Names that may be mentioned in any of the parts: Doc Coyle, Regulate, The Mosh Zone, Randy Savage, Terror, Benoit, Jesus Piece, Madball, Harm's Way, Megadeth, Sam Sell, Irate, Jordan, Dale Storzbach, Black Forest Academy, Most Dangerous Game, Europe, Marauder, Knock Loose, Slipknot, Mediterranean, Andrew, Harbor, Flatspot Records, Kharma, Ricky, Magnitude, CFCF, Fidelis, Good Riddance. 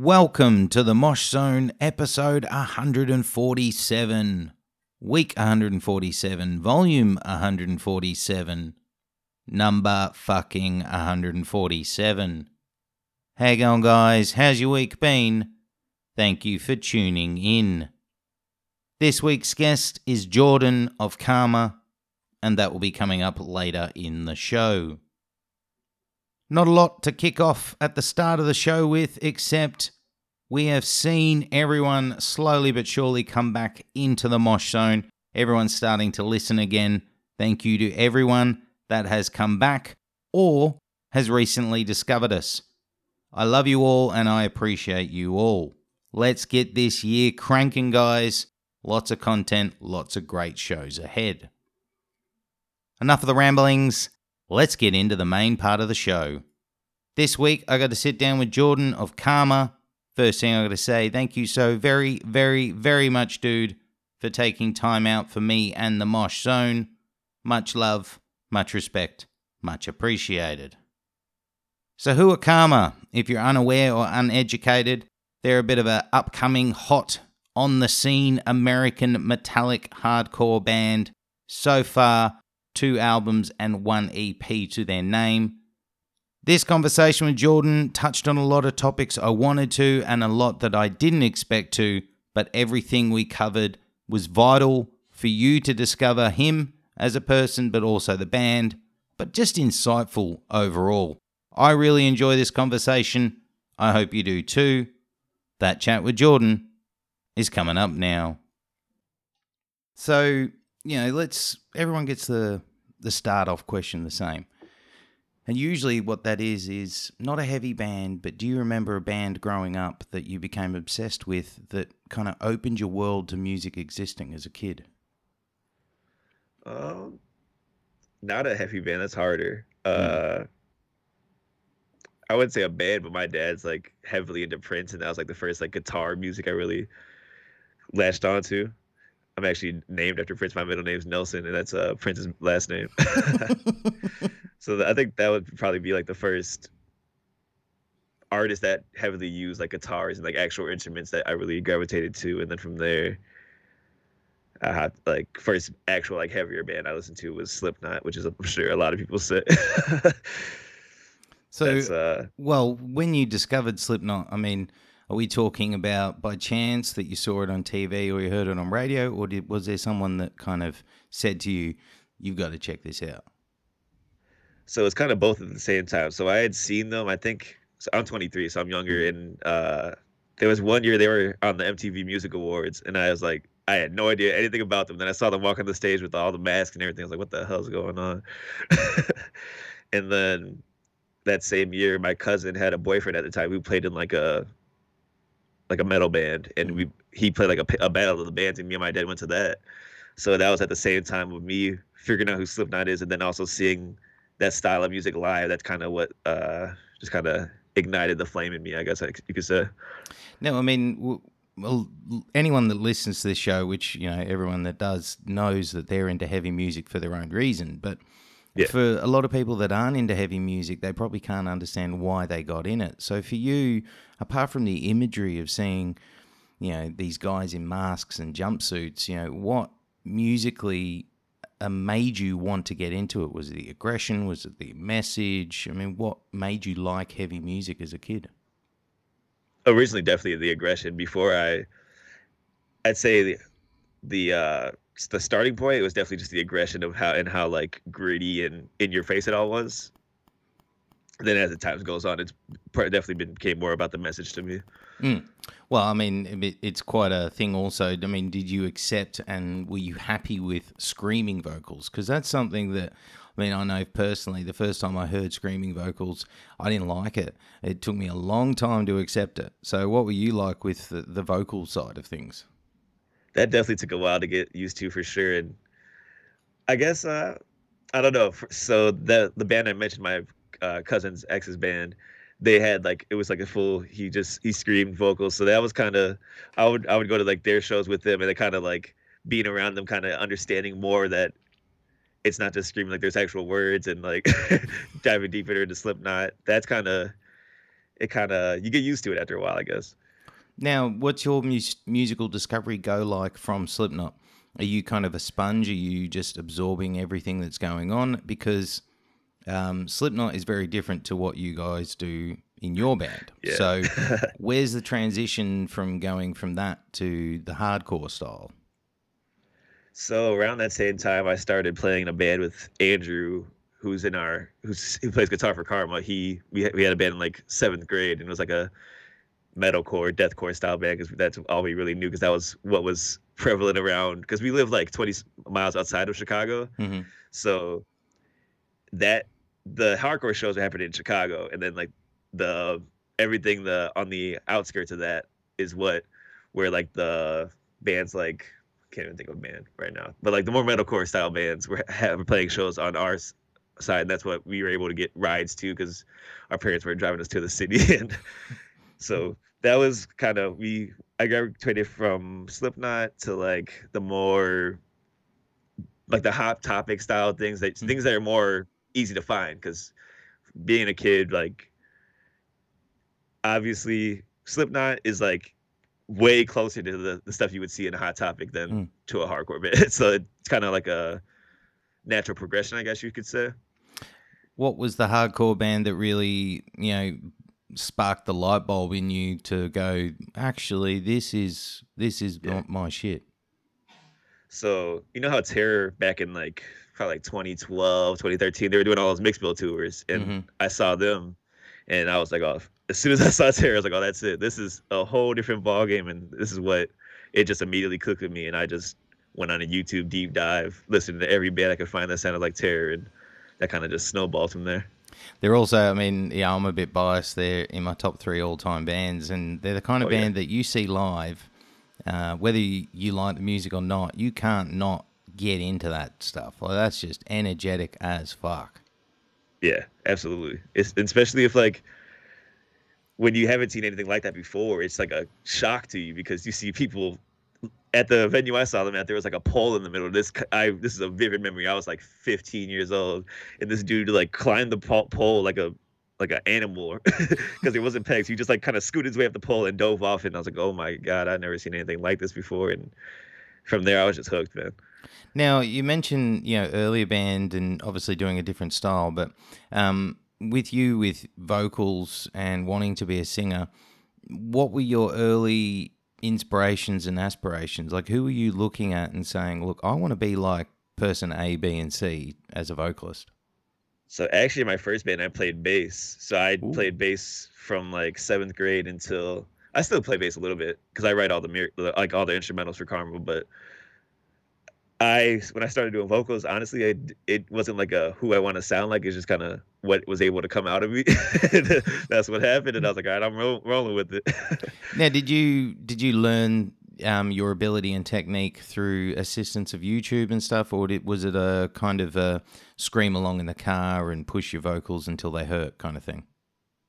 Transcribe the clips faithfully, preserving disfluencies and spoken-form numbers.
Welcome to The Mosh Zone, episode one forty-seven, week one forty-seven, volume one forty-seven, number fucking one forty-seven. How you going, guys? How's your week been? Thank you for tuning in. This week's guest is Jordan of Kharma, and that will be coming up later in the show. Not a lot to kick off at the start of the show with, except we have seen everyone slowly but surely come back into the Mosh Zone. Everyone's starting to listen again. Thank you to everyone that has come back or has recently discovered us. I love you all and I appreciate you all. Let's get this year cranking, guys. Lots of content, lots of great shows ahead. Enough of the ramblings. Let's get into the main part of the show. This week, I got to sit down with Jordan of Kharma. First thing I got to say, thank you so very, very, very much, dude, for taking time out for me and the Mosh Zone. Much love, much respect, much appreciated. So who are Kharma? If you're unaware or uneducated, they're a bit of an upcoming, hot, on-the-scene American metallic hardcore band. So far, two albums and one E P to their name. This conversation with Jordan touched on a lot of topics I wanted to and a lot that I didn't expect to, but everything we covered was vital for you to discover him as a person, but also the band, but just insightful overall. I really enjoy this conversation. I hope you do too. That chat with Jordan is coming up now. So, you know, let's, everyone gets the the start-off question the same. And usually what that is is not a heavy band, but do you remember a band growing up that you became obsessed with that kind of opened your world to music existing as a kid? Um, not a heavy band. That's harder. Mm. Uh, I wouldn't say a band, but my dad's like heavily into Prince, and that was like the first like guitar music I really latched onto. I'm actually named after Prince. My middle name's Nelson, and that's uh, Prince's last name. So I think that would probably be like the first artist that heavily used like guitars and like actual instruments that I really gravitated to. And then from there, I had like first actual like heavier band I listened to was Slipknot, which is I'm sure a lot of people said. So, uh, well, when you discovered Slipknot, I mean, are we talking about by chance that you saw it on T V or you heard it on radio, or did, was there someone that kind of said to you, you've got to check this out? So it's kind of both at the same time. So I had seen them, I think, so I'm twenty-three, so I'm younger. And uh, there was one year they were on the M T V Music Awards, and I was like, I had no idea anything about them. Then I saw them walk on the stage with all the masks and everything. I was like, what the hell's going on? And then that same year, my cousin had a boyfriend at the time who played in like a, like a metal band, and we he played like a, a battle of the bands, and me and my dad went to that. So that was at the same time with me figuring out who Slipknot is, and then also seeing that style of music live. That's kind of what uh, just kind of ignited the flame in me, I guess you could say. No, I mean, well, anyone that listens to this show, which, you know, everyone that does knows that they're into heavy music for their own reason, but yeah. For a lot of people that aren't into heavy music, they probably can't understand why they got in it. So for you, apart from the imagery of seeing, you know, these guys in masks and jumpsuits, you know, what musically made you want to get into it? Was it the aggression? Was it the message? I mean, what made you like heavy music as a kid? Originally, definitely the aggression. Before I, I'd say the, the, uh, the starting point, it was definitely just the aggression of how and how like gritty and in your face it all was. Then as the time goes on, it's definitely became more about the message to me. Mm. Well, I mean, it's quite a thing also. I mean, did you accept and were you happy with screaming vocals? Because that's something that, I mean, I know personally, the first time I heard screaming vocals, I didn't like it. It took me a long time to accept it. So what were you like with the, the vocal side of things? That definitely took a while to get used to, for sure. And I guess, uh, I don't know. So the the band I mentioned, my uh, cousin's ex's band, they had like, it was like a full, he just, he screamed vocals. So that was kind of, I would, I would go to like their shows with them, and they kind of like being around them, kind of understanding more that it's not just screaming, like there's actual words, and like diving deeper into Slipknot. That's kind of, it kind of, you get used to it after a while, I guess. Now, what's your mus- musical discovery go like from Slipknot? Are you kind of a sponge? Are you just absorbing everything that's going on? Because um, Slipknot is very different to what you guys do in your band. Yeah. So where's the transition from going from that to the hardcore style? So around that same time, I started playing in a band with Andrew, who's in our, who's who plays guitar for Kharma. He we we had a band in like seventh grade, and it was like a metalcore, deathcore style band, because that's all we really knew, because that was what was prevalent around, because we lived like twenty miles outside of Chicago. Mm-hmm. So that the hardcore shows were happening in Chicago, and then like the everything the on the outskirts of that is what where like the bands like I can't even think of a band right now, but like the more metalcore style bands were, have, were playing shows on our side, and that's what we were able to get rides to, because our parents were driving us to the city. And so that was kind of, we, I graduated from Slipknot to like the more, like the hot topic style things, that mm-hmm. things that are more easy to find. Cause being a kid, like obviously Slipknot is like way closer to the, the stuff you would see in a hot topic than mm. to a hardcore band. So it's kind of like a natural progression, I guess you could say. What was the hardcore band that really, you know, sparked the light bulb in you to go, actually, this is this is yeah. not my shit? So you know how Terror back in like probably like twenty twelve, twenty thirteen, they were doing all those mixed bill tours, and mm-hmm. I saw them, and I was like, oh, as soon as I saw Terror, I was like, oh, that's it. This is a whole different ballgame, and this is what it just immediately clicked with me, and I just went on a YouTube deep dive, listened to every band I could find that sounded like Terror, and that kind of just snowballed from there. They're also, I mean, yeah, I'm a bit biased. They're in my top three all-time bands, and they're the kind of oh, band yeah. that you see live, uh, whether you, you like the music or not, you can't not get into that stuff. Like, that's just energetic as fuck. Yeah, absolutely. It's, especially if, like, when you haven't seen anything like that before, it's like a shock to you, because you see people at the venue I saw them at, there was like a pole in the middle. This I this is a vivid memory. I was like fifteen years old, and this dude like climbed the pole like a like an animal, because it wasn't pegs. He just like kind of scooted his way up the pole and dove off it. And I was like, oh my god, I've never seen anything like this before. And from there, I was just hooked, man. Now you mentioned, you know, earlier band and obviously doing a different style, but um, with you with vocals and wanting to be a singer, what were your early inspirations and aspirations? Like, who are you looking at and saying, look, I want to be like person A, B, and C as a vocalist? So actually, my first band, I played bass. So I Ooh. played bass from like seventh grade until, I still play bass a little bit because I write all the like all the instrumentals for Kharma. But I when I started doing vocals, honestly, I, it wasn't like a who I want to sound like. It's just kind of what was able to come out of me. That's what happened, and I was like, all right, I'm ro- rolling with it. Now, did you did you learn um, your ability and technique through assistance of YouTube and stuff, or did, was it a kind of a scream along in the car and push your vocals until they hurt kind of thing?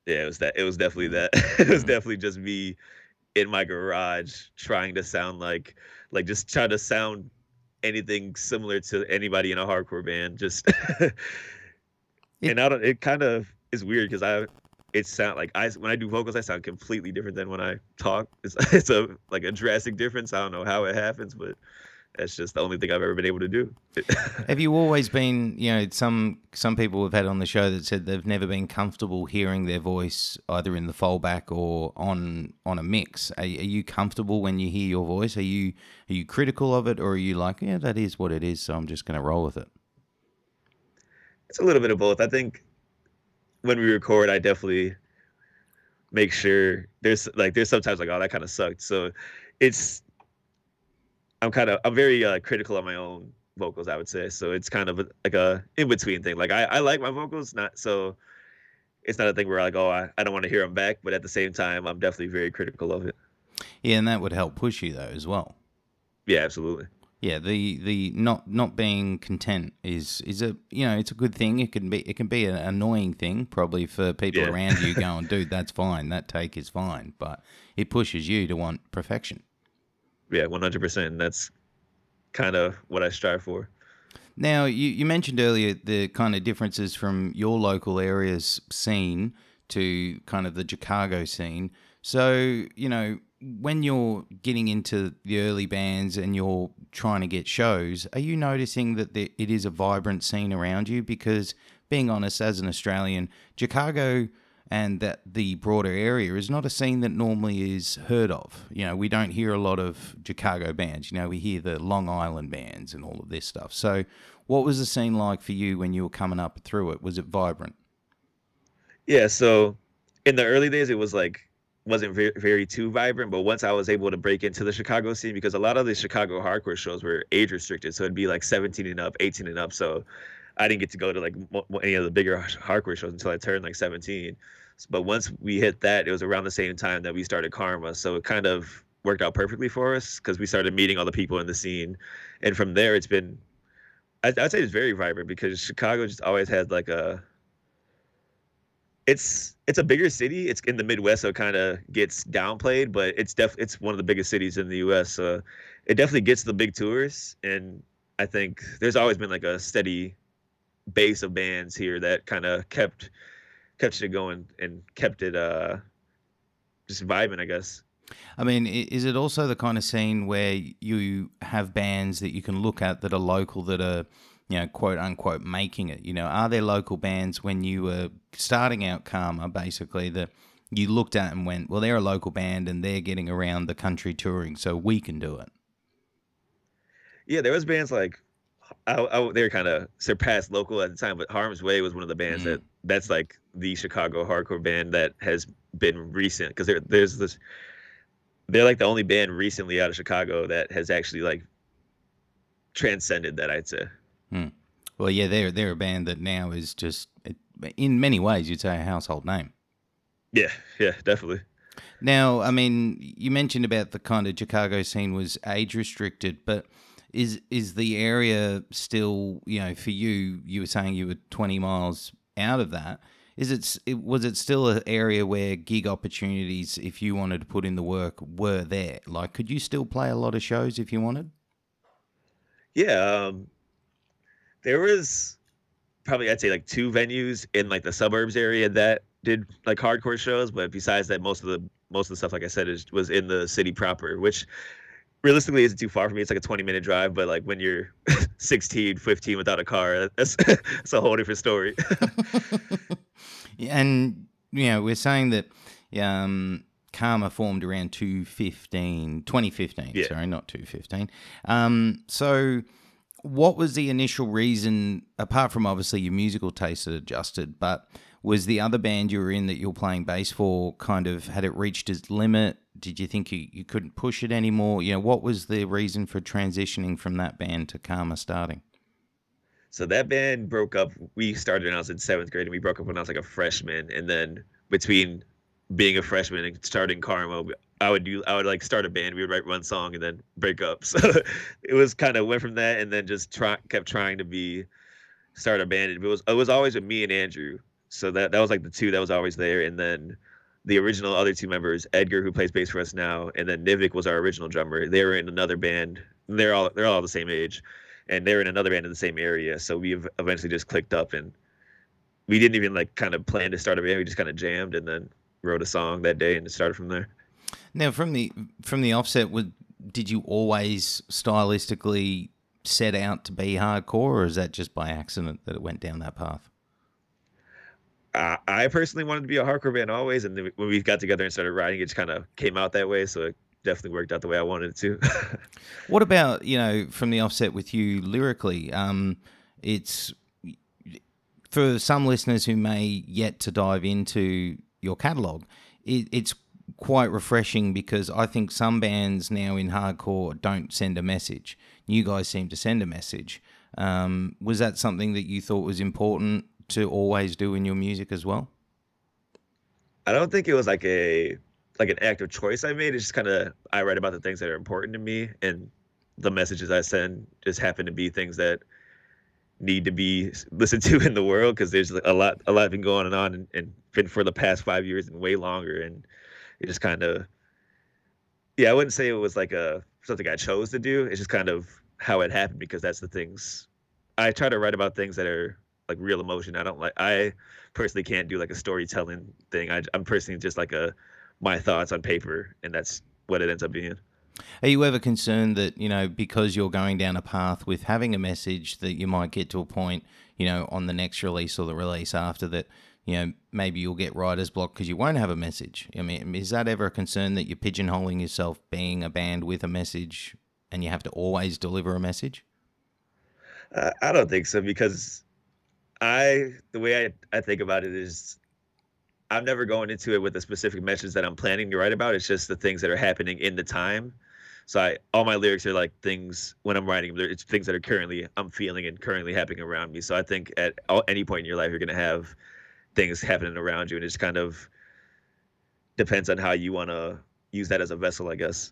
Yeah, it was that. It was definitely that. It was definitely just me in my garage trying to sound like like just trying to sound anything similar to anybody in a hardcore band, just and I don't it kind of is weird because I it sound like I when I do vocals I sound completely different than when I talk. It's, it's a like a drastic difference. I don't know how it happens, but that's just the only thing I've ever been able to do. Have you always been, you know, some some people we've had on the show that said they've never been comfortable hearing their voice either in the fallback or on on a mix. Are, are you comfortable when you hear your voice? Are you are you critical of it, or are you like, yeah, that is what it is, so I'm just going to roll with it? It's a little bit of both. I think when we record, I definitely make sure there's like there's sometimes like, oh, that kind of sucked. So it's I'm kind of, I'm very uh, critical of my own vocals, I would say. So it's kind of a, like a in-between thing. Like I, I like my vocals, not so it's not a thing where like, oh, I, I don't want to hear them back. But at the same time, I'm definitely very critical of it. Yeah, and that would help push you though as well. Yeah, absolutely. Yeah, the, the not not being content is, is a, you know, it's a good thing. It can be it can be an annoying thing probably for people yeah. around you going, dude, that's fine. That take is fine. But it pushes you to want perfection. Yeah, one hundred percent, and that's kind of what I strive for. Now, you, you mentioned earlier the kind of differences from your local area's scene to kind of the Chicago scene. So, you know, when you're getting into the early bands and you're trying to get shows, are you noticing that the, it is a vibrant scene around you? Because being honest, as an Australian, Chicago and that the broader area is not a scene that normally is heard of. You know, we don't hear a lot of Chicago bands. You know, we hear the Long Island bands and all of this stuff. So what was the scene like for you when you were coming up through it? Was it vibrant? Yeah, so in the early days, it was like, wasn't very, very too vibrant, but once I was able to break into the Chicago scene, because a lot of the Chicago hardcore shows were age restricted, so it'd be like seventeen and up, eighteen and up, so I didn't get to go to like any of the bigger hardcore shows until I turned like seventeen. But once we hit that, it was around the same time that we started Kharma, so it kind of worked out perfectly for us because we started meeting all the people in the scene, and from there it's been, I'd, I'd say it's very vibrant, because Chicago just always had like a, It's it's a bigger city. It's in the Midwest, so it kind of gets downplayed, but it's def it's one of the biggest cities in the U S. So it definitely gets the big tours, and I think there's always been like a steady base of bands here that kind of kept kept it going and kept it uh, just vibing, I guess. I mean, is it also the kind of scene where you have bands that you can look at that are local, that are, you know, quote unquote, making it? You know, are there local bands when you were starting out Kharma, basically, that you looked at and went, well, they're a local band and they're getting around the country touring, so we can do it? Yeah, there was bands like, I, I, they were kind of surpassed local at the time, but Harm's Way was one of the bands mm-hmm. that that's like the Chicago hardcore band that has been recent, because there, there's this, they're like the only band recently out of Chicago that has actually like transcended that, I'd say. Hmm. Well, yeah, they're they're a band that now is just, in many ways, you'd say a household name. Yeah, yeah, definitely. Now, I mean, you mentioned about the kind of Chicago scene was age restricted, but is is the area still, you know, for you? You were saying you were twenty miles out of that. Is it was it still an area where gig opportunities, if you wanted to put in the work, were there? Like, could you still play a lot of shows if you wanted? Yeah. Um... There was probably, I'd say, like two venues in like the suburbs area that did like hardcore shows, but besides that, most of the most of the stuff, like I said, is, was in the city proper, which realistically isn't too far from me. It's like a twenty minute drive, but like when you're sixteen, fifteen without a car, that's, that's a whole different story. And you know, we're saying that um, Kharma formed around two fifteen, twenty fifteen, yeah. Sorry, not two fifteen. Um, so. What was the initial reason, apart from obviously your musical taste had adjusted, but was the other band you were in that you were playing bass for kind of, had it reached its limit? Did you think you, you couldn't push it anymore? You know, what was the reason for transitioning from that band to Kharma starting? So that band broke up. We started when I was in seventh grade, and we broke up when I was like a freshman. And then between being a freshman and starting Kharma, I would do, I would like start a band. We would write one song and then break up. So it was kind of went from that, and then just try, kept trying to be start a band. It was it was always with me and Andrew. So that that was like the two that was always there. And then the original other two members, Edgar, who plays bass for us now, and then Nivik was our original drummer. They were in another band. They're all they're all the same age, and they're in another band in the same area. So we eventually just clicked up, and we didn't even like kind of plan to start a band. We just kind of jammed and then wrote a song that day, and it started from there. Now, from the from the offset, would, did you always stylistically set out to be hardcore, or is that just by accident that it went down that path? Uh, I personally wanted to be a hardcore band always, and then when we got together and started writing, it just kind of came out that way, so it definitely worked out the way I wanted it to. What about, you know, from the offset with you lyrically? Um, it's for some listeners who may yet to dive into your catalogue, it, it's quite refreshing, because I think some bands now in hardcore don't send a message. You guys seem to send a message. Um, was that something that you thought was important to always do in your music as well? I don't think it was like a like an active choice I made. It's just kind of, I write about the things that are important to me, and the messages I send just happen to be things that need to be listened to in the world, because there's a lot a lot been going on, and, and been for the past five years and way longer, and it just kind of, yeah, I wouldn't say it was like a something I chose to do. It's just kind of how it happened, because that's the things I try to write about, things that are like real emotion. I don't like, I personally can't do like a storytelling thing. I, I'm personally just like a, my thoughts on paper, and that's what it ends up being. Are you ever concerned that, you know, because you're going down a path with having a message, that you might get to a point, you know, on the next release or the release after that, you know, maybe you'll get writer's block because you won't have a message? I mean, is that ever a concern that you're pigeonholing yourself being a band with a message and you have to always deliver a message? Uh, I don't think so, because I, the way I, I think about it is, I'm never going into it with a specific message that I'm planning to write about. It's just the things that are happening in the time. So I, all my lyrics are like things when I'm writing, it's things that are currently, I'm feeling and currently happening around me. So I think at all, any point in your life, you're going to have things happening around you, and it just kind of depends on how you want to use that as a vessel, I guess.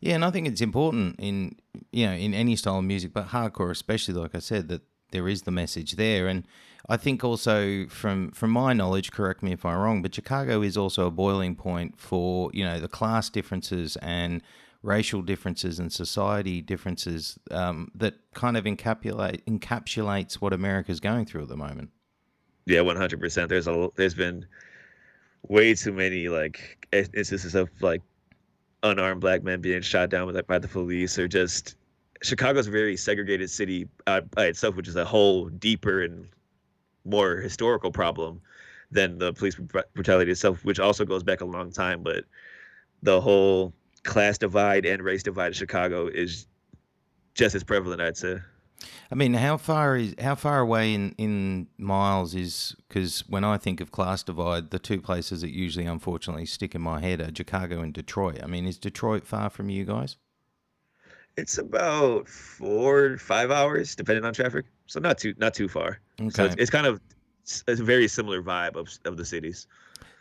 Yeah, and I think it's important in, you know, in any style of music, but hardcore especially, like I said, that there is the message there. And I think also from from my knowledge, correct me if I'm wrong, but Chicago is also a boiling point for, you know, the class differences and racial differences and society differences um, that kind of encapsulate encapsulates what America's going through at the moment. Yeah, one hundred percent. There's a there's been way too many like instances of like unarmed black men being shot down with, like, by the police, or just Chicago's a very segregated city uh, by itself, which is a whole deeper and more historical problem than the police brutality itself, which also goes back a long time. But the whole class divide and race divide in Chicago is just as prevalent, I'd say. I mean, how far is how far away in, in miles is, because when I think of class divide, the two places that usually unfortunately stick in my head are Chicago and Detroit. I mean, is Detroit far from you guys? It's about four, five hours, depending on traffic. So not too, not too far. Okay. So it's, it's kind of it's a very similar vibe of of the cities.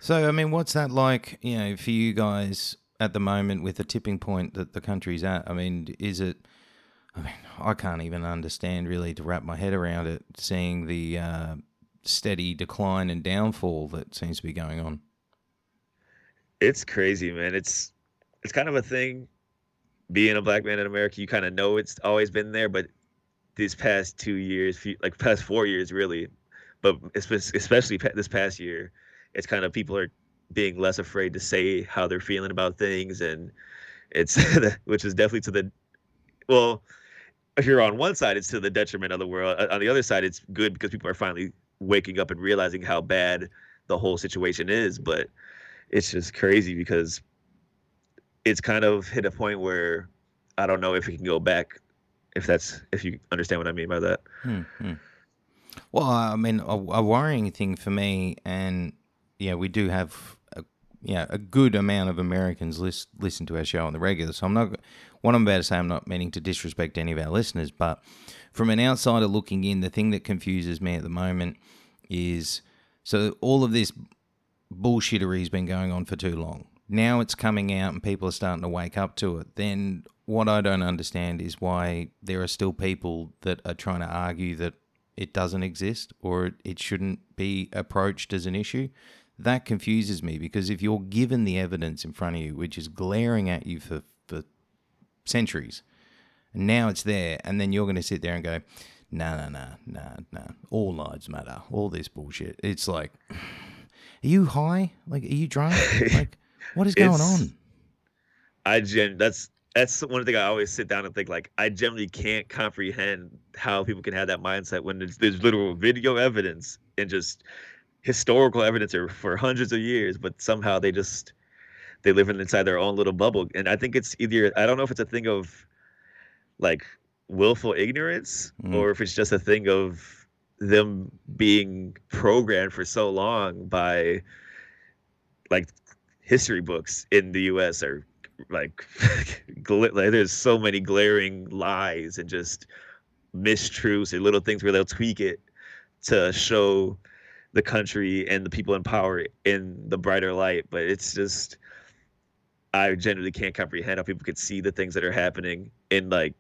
So I mean, what's that like, you know, for you guys at the moment with the tipping point that the country's at? I mean, is it? I mean, I can't even understand really to wrap my head around it, seeing the uh, steady decline and downfall that seems to be going on. It's crazy, man. It's it's kind of a thing. Being a black man in America, you kind of know it's always been there, but these past two years, few, like past four years, really, but especially this past year, it's kind of people are being less afraid to say how they're feeling about things, and it's which is definitely to the well. If you're on one side, it's to the detriment of the world. On the other side, it's good because people are finally waking up and realizing how bad the whole situation is. But it's just crazy because it's kind of hit a point where I don't know if we can go back, if that's if you understand what I mean by that. Hmm, hmm. Well, I mean, a, a worrying thing for me, and yeah, we do have a, you know, a good amount of Americans list, listen to our show on the regular. So I'm not what I'm about to say. I'm not meaning to disrespect any of our listeners, but from an outsider looking in, the thing that confuses me at the moment is so all of this bullshittery has been going on for too long. Now it's coming out and people are starting to wake up to it. Then what I don't understand is why there are still people that are trying to argue that it doesn't exist or it shouldn't be approached as an issue. That confuses me, because if you're given the evidence in front of you, which is glaring at you for, for centuries, and now it's there, and then you're going to sit there and go, no, no, no, no, no, all lives matter, all this bullshit. It's like, are you high? Like, are you drunk? Like... What is going it's, on? I gen that's that's one thing I always sit down and think, like, I generally can't comprehend how people can have that mindset when there's, there's literal video evidence and just historical evidence for hundreds of years, but somehow they just they live inside their own little bubble. And I think it's either I don't know if it's a thing of like willful ignorance mm. or if it's just a thing of them being programmed for so long by like history books in the U S are like, like there's so many glaring lies and just mistruths and little things where they'll tweak it to show the country and the people in power in the brighter light. But it's just, I generally can't comprehend how people could see the things that are happening. And like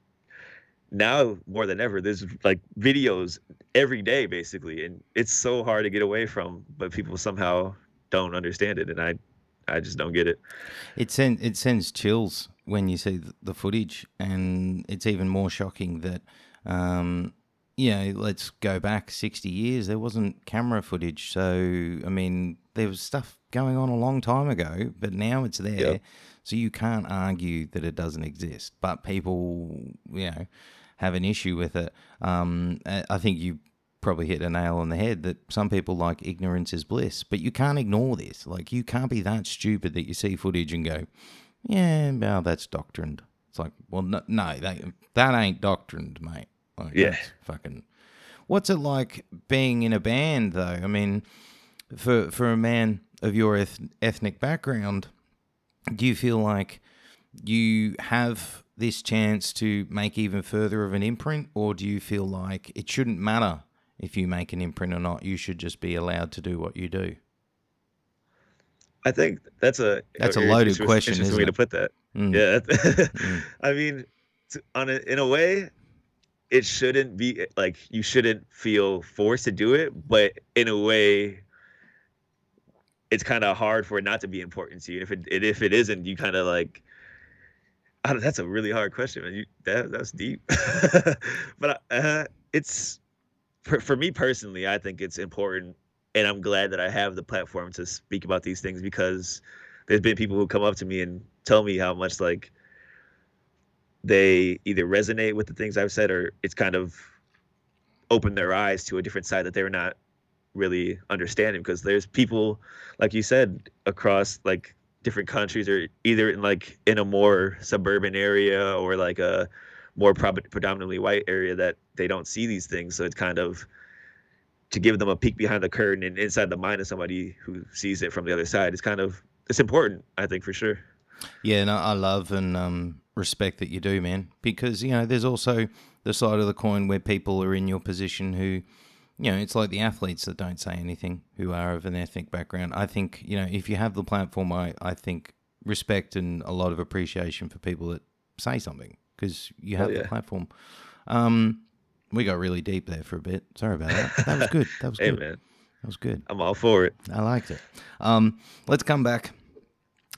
now more than ever, there's like videos every day basically. And it's so hard to get away from, but people somehow don't understand it. And I, I just don't get it. It sends it sends chills when you see the footage, and it's even more shocking that um, you know, let's go back sixty years, there wasn't camera footage. So, I mean, there was stuff going on a long time ago, but now it's there. Yep. So you can't argue that it doesn't exist. But people, you know, have an issue with it. Um, I think you probably hit a nail on the head that some people like ignorance is bliss, but you can't ignore this. Like, you can't be that stupid that you see footage and go, yeah, well, that's doctrined. It's like, well, no, no that, that ain't doctrined, mate. Like, yeah. Fucking. What's it like being in a band, though? I mean, for for a man of your eth- ethnic background, do you feel like you have this chance to make even further of an imprint, or do you feel like it shouldn't matter if you make an imprint or not? You should just be allowed to do what you do. I think that's a that's a loaded question. Interesting isn't way it? To put that. Mm. Yeah, mm. I mean, on a, in a way. It shouldn't be like you shouldn't feel forced to do it, but in a way, it's kind of hard for it not to be important to you. If it if it isn't, you kind of like, I don't, that's a really hard question. Man. You, that that's deep. But uh, it's for, for me personally, I think it's important, and I'm glad that I have the platform to speak about these things, because there's been people who come up to me and tell me how much like. They either resonate with the things I've said, or it's kind of opened their eyes to a different side that they were not really understanding. Because there's people, like you said, across like different countries, or either in like in a more suburban area or like a more pro- predominantly white area, that they don't see these things. So it's kind of to give them a peek behind the curtain and inside the mind of somebody who sees it from the other side. It's kind of, it's important, I think, for sure. Yeah, and no, I love and um, respect that you do, man, because, you know, there's also the side of the coin where people are in your position who, you know, it's like the athletes that don't say anything, who are of an ethnic background. I think, you know, if you have the platform, I, I think respect and a lot of appreciation for people that say something, because you have oh, yeah. the platform. Um, we got really deep there for a bit. Sorry about that. That was good. That was hey, good. Man. That was good. I'm all for it. I liked it. Um, let's come back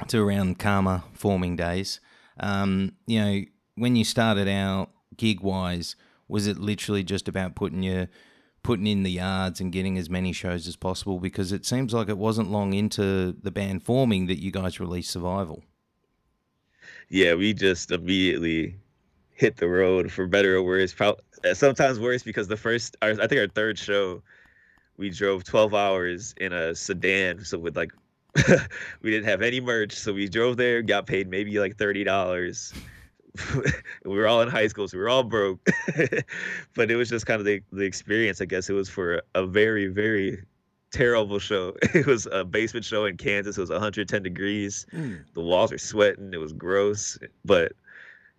to around Kharma forming days. Um, you know, when you started out gig-wise, was it literally just about putting your putting in the yards and getting as many shows as possible? Because it seems like it wasn't long into the band forming that you guys released Survival. Yeah, we just immediately hit the road, for better or worse. Probably, sometimes worse, because the first, our, I think our third show, we drove twelve hours in a sedan, so with like, we didn't have any merch, so we drove there, got paid maybe like thirty dollars. We were all in high school, so we were all broke. But it was just kind of the, the experience, I guess. It was for a very, very terrible show. It was a basement show in Kansas. It was one hundred ten degrees. Mm. The walls were sweating. It was gross. But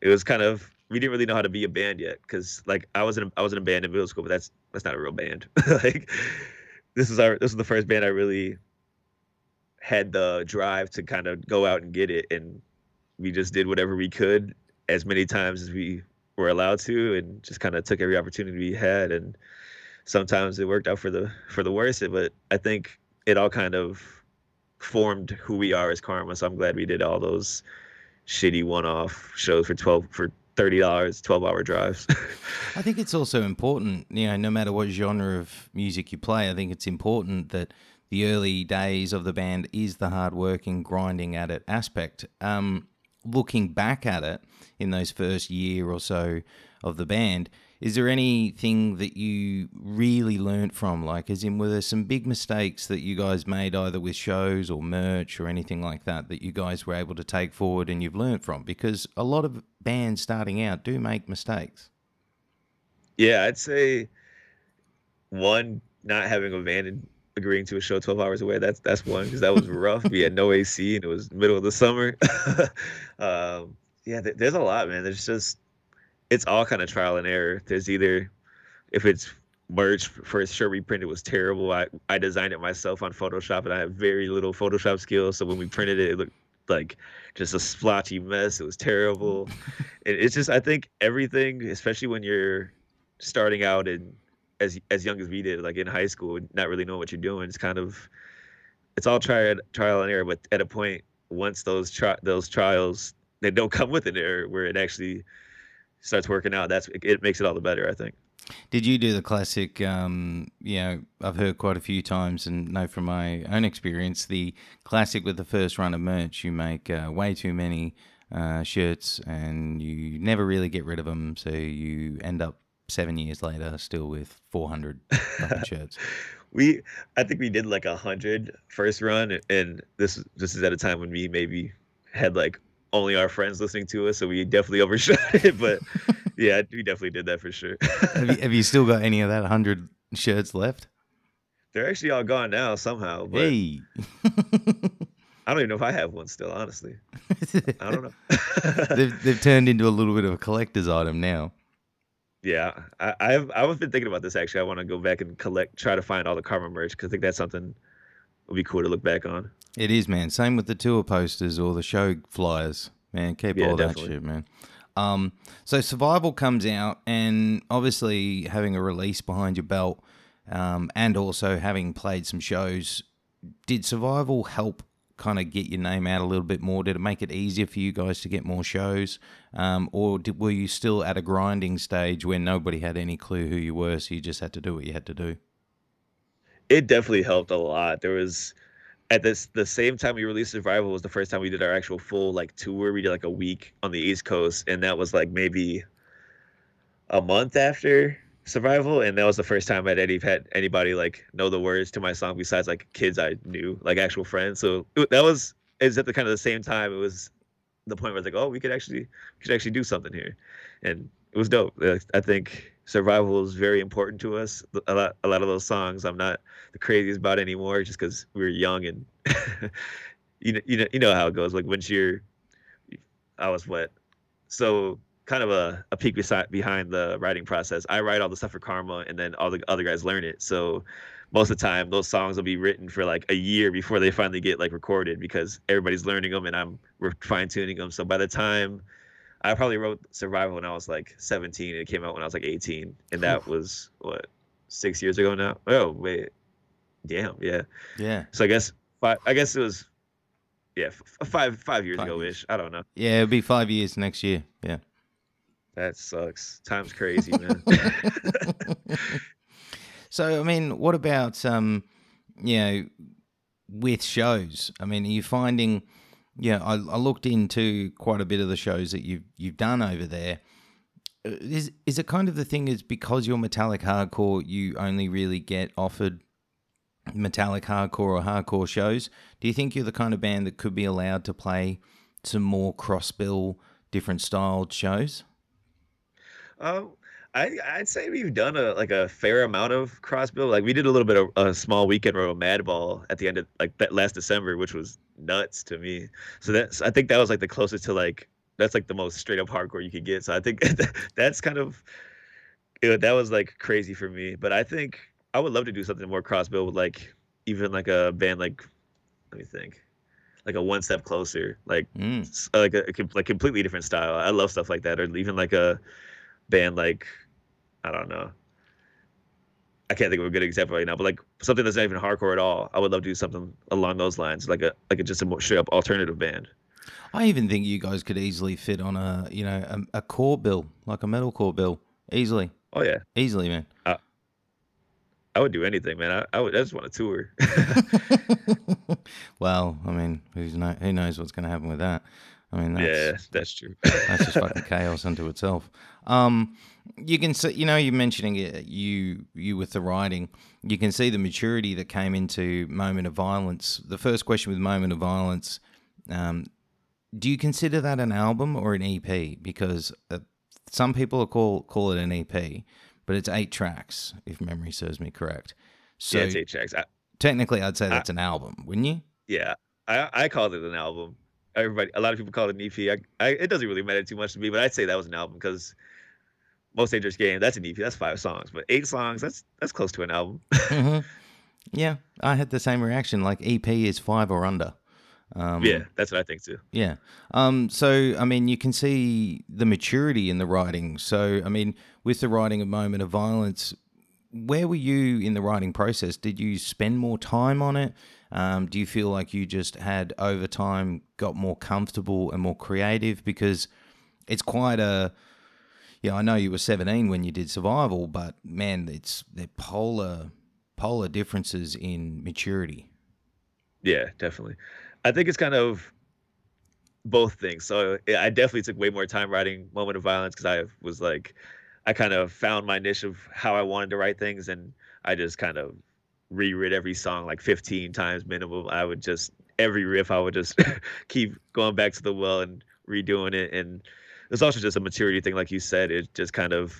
it was kind of, we didn't really know how to be a band yet, because like I was in a, I was in a band in middle school, but that's that's not a real band. Like this is our this is the first band I really had the drive to kind of go out and get it, and we just did whatever we could as many times as we were allowed to, and just kind of took every opportunity we had. And sometimes it worked out for the for the worst, but I think it all kind of formed who we are as Kharma. So I'm glad we did all those shitty one-off shows for twelve for thirty dollars, twelve-hour drives. I think it's also important, you know, no matter what genre of music you play, I think it's important that the early days of the band is the hard working, grinding at it aspect. Um, looking back at it in those first year or so of the band, is there anything that you really learned from? Like, as in, were there some big mistakes that you guys made either with shows or merch or anything like that that you guys were able to take forward and you've learned from? Because a lot of bands starting out do make mistakes. Yeah, I'd say one, not having a band in- agreeing to a show twelve hours away, that's that's one, because that was rough. We had no A C and it was middle of the summer. um yeah th- there's a lot, man. There's just, it's all kind of trial and error. There's either, if it's merch, first shirt we printed was terrible. I i designed it myself on Photoshop, and I have very little Photoshop skills, so when we printed it, it looked like just a splotchy mess. It was terrible. And it's just, I think everything, especially when you're starting out and as as young as we did, like in high school, not really knowing what you're doing, it's kind of, it's all trial trial and error. But at a point, once those tri- those trials, they don't come with an error, where it actually starts working out, that's it, it makes it all the better, I think. Did you do the classic, um, you know, I've heard quite a few times and know from my own experience, the classic with the first run of merch, you make uh, way too many uh, shirts and you never really get rid of them, so you end up seven years later still with four hundred fucking shirts? We, I think we did like one hundred first run, and this, this is at a time when we maybe had like only our friends listening to us, so we definitely overshot it, but... Yeah, we definitely did that for sure. have, you, have you still got any of that one hundred shirts left? They're actually all gone now somehow. But hey. I don't even know if I have one still, honestly. I don't know. they've, they've turned into a little bit of a collector's item now. Yeah, I, I've I've been thinking about this, actually. I want to go back and collect, try to find all the Kharma merch, because I think that's something would be cool to look back on. It is, man. Same with the tour posters or the show flyers, man. Keep yeah, all definitely. that shit, man. Um, so Survival comes out, and obviously having a release behind your belt, um, and also having played some shows, did Survival help kind of get your name out a little bit more? Did it make it easier for you guys to get more shows? Um, or did, were you still at a grinding stage where nobody had any clue who you were, so you just had to do what you had to do? It definitely helped a lot. There was... At this, the same time we released Survival was the first time we did our actual full like tour. We did like a week on the East Coast, and that was like maybe a month after Survival. And that was the first time I'd any had anybody like know the words to my song besides like kids I knew, like actual friends. So it, that was is at the kind of the same time. It was the point where it's like, oh, we could actually we could actually do something here, and it was dope. I think Survival is very important to us. A lot, a lot of those songs I'm not the craziest about anymore, just because we were young and you know, you know, you know how it goes. Like once you're, I was what, so kind of a, a peek beside, behind the writing process. I write all the stuff for Kharma, and then all the other guys learn it. So most of the time, those songs will be written for like a year before they finally get like recorded, because everybody's learning them and I'm we're fine tuning them. So by the time I probably wrote Survival when I was like seventeen, and it came out when I was like eighteen, and that was what, six years ago now? Oh wait, damn, yeah, yeah. So I guess five, I guess it was, yeah, five five years ago ish. I don't know. Yeah, it'll be five years next year. Yeah, that sucks. Time's crazy, man. So I mean, what about um, you know, with shows? I mean, are you finding? Yeah, I, I looked into quite a bit of the shows that you've you've done over there. Is is it kind of the thing is because you're metallic hardcore, you only really get offered metallic hardcore or hardcore shows? Do you think you're the kind of band that could be allowed to play some more cross-bill, different styled shows? Um, I I'd say we've done a like a fair amount of cross-bill. Like we did a little bit of a small weekend row of Madball at the end of like that last December, which was nuts to me. So that's I think that was like the closest to like that's like the most straight up hardcore you could get. So I think that's kind of it, that was like crazy for me. But I think I would love to do something more crossbill with like even like a band like let me think like a One Step Closer, like mm. like a like completely different style. I love stuff like that, or even like a band like I don't know. I can't think of a good example right now, but like something that's not even hardcore at all. I would love to do something along those lines, like a like a, just a straight up alternative band. I even think you guys could easily fit on a you know a, a core bill, like a metal core bill, easily. Oh yeah, easily, man. I, I would do anything, man. I I, would, I just want a tour. Well, I mean, who's no, who knows what's going to happen with that? I mean, that's, yeah, that's true. That's just fucking chaos unto itself. Um, you can see, you know, you're mentioning it, you you with the writing, you can see the maturity that came into Moment of Violence. The first question with Moment of Violence, um, do you consider that an album or an E P? Because uh, some people call call it an E P, but it's eight tracks, if memory serves me correct. So yeah, it's eight tracks. I, technically, I'd say that's I, an album, wouldn't you? Yeah, I, I called it an album. Everybody, a lot of people call it an E P. I, I, it doesn't really matter too much to me, but I'd say that was an album because Most Dangerous Game, that's an E P. That's five songs, but eight songs, that's that's close to an album. Mm-hmm. Yeah, I had the same reaction. Like E P is five or under. Um, yeah, that's what I think too. Yeah. Um. So, I mean, you can see the maturity in the writing. So, I mean, with the writing of Moment of Violence, where were you in the writing process? Did you spend more time on it? Um, do you feel like you just had over time got more comfortable and more creative? Because it's quite a, yeah, I know you were seventeen when you did Survival, but man, it's they're polar polar differences in maturity. Yeah, definitely. I think it's kind of both things. So I definitely took way more time writing Moment of Violence because I was like, I kind of found my niche of how I wanted to write things, and I just kind of reread every song like fifteen times minimum. I would just every riff I would just keep going back to the well and redoing it. And it's also just a maturity thing, like you said. It just kind of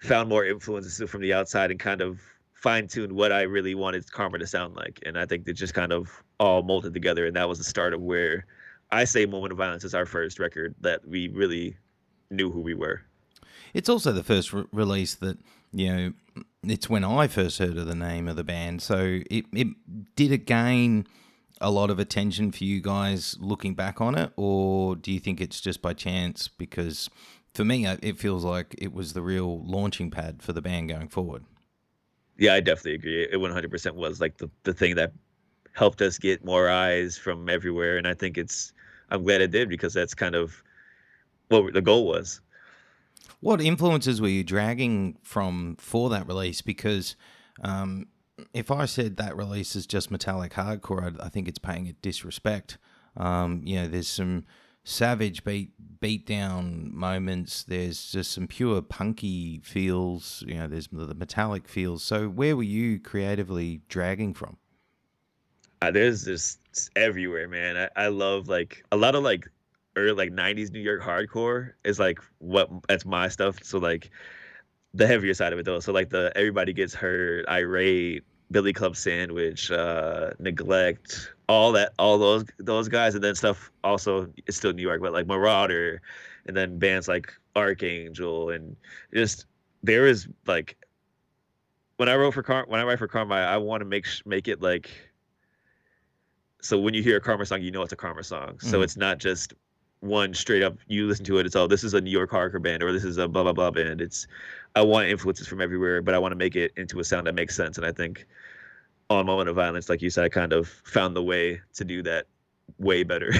found more influences from the outside and kind of fine-tuned what I really wanted Kharma to sound like. And I think that just kind of all molded together, and that was the start of where I say Moment of Violence is our first record that we really knew who we were. It's also the first re- release that, you know, it's when I first heard of the name of the band. So it, it did it gain a lot of attention for you guys looking back on it, or do you think it's just by chance? Because for me, it feels like it was the real launching pad for the band going forward. Yeah, I definitely agree. It one hundred percent was like the, the thing that helped us get more eyes from everywhere. And I think it's, I'm glad it did, because that's kind of what the goal was. What influences were you dragging from for that release? Because um, if I said that release is just metallic hardcore, I, I think it's paying it disrespect. Um, you know, there's some savage beat beatdown moments. There's just some pure punky feels. You know, there's the metallic feels. So where were you creatively dragging from? Uh, there's this everywhere, man. I, I love like a lot of like. Or like nineties New York hardcore is like what that's my stuff. So like the heavier side of it though. So like the Everybody Gets Hurt, Irate, Billy Club Sandwich, uh, Neglect, all that, all those those guys, and then stuff also it's still New York, but like Marauder, and then bands like Archangel, and just there is like when I wrote for Kharma, when I write for Kharma, I, I want to make make it like so when you hear a Kharma song, you know it's a Kharma song. Mm-hmm. So it's not just one straight up you listen to it, it's all this is a New York hardcore band or this is a blah blah blah band. It's I want influences from everywhere, but I want to make it into a sound that makes sense. And I think on Moment of Violence, like you said, I kind of found the way to do that way better.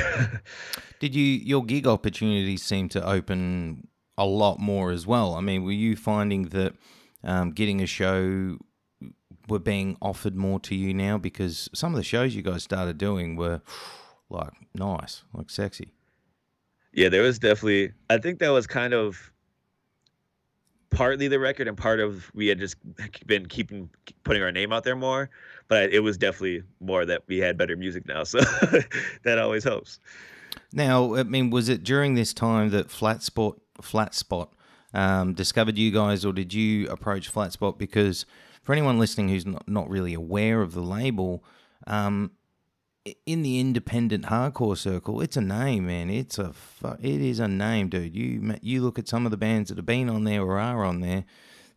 Did you your gig opportunities seem to open a lot more as well? I mean, were you finding that um getting a show were being offered more to you now? Because some of the shows you guys started doing were like nice, like sexy. Yeah, there was definitely, I think that was kind of partly the record and part of we had just been keeping putting our name out there more, but it was definitely more that we had better music now, so that always helps. Now, I mean, was it during this time that Flatspot Flatspot um, discovered you guys, or did you approach Flatspot? Because for anyone listening who's not, not really aware of the label, um, in the independent hardcore circle, it's a name, man. It's a fu- it is a name, dude. You you look at some of the bands that have been on there or are on there.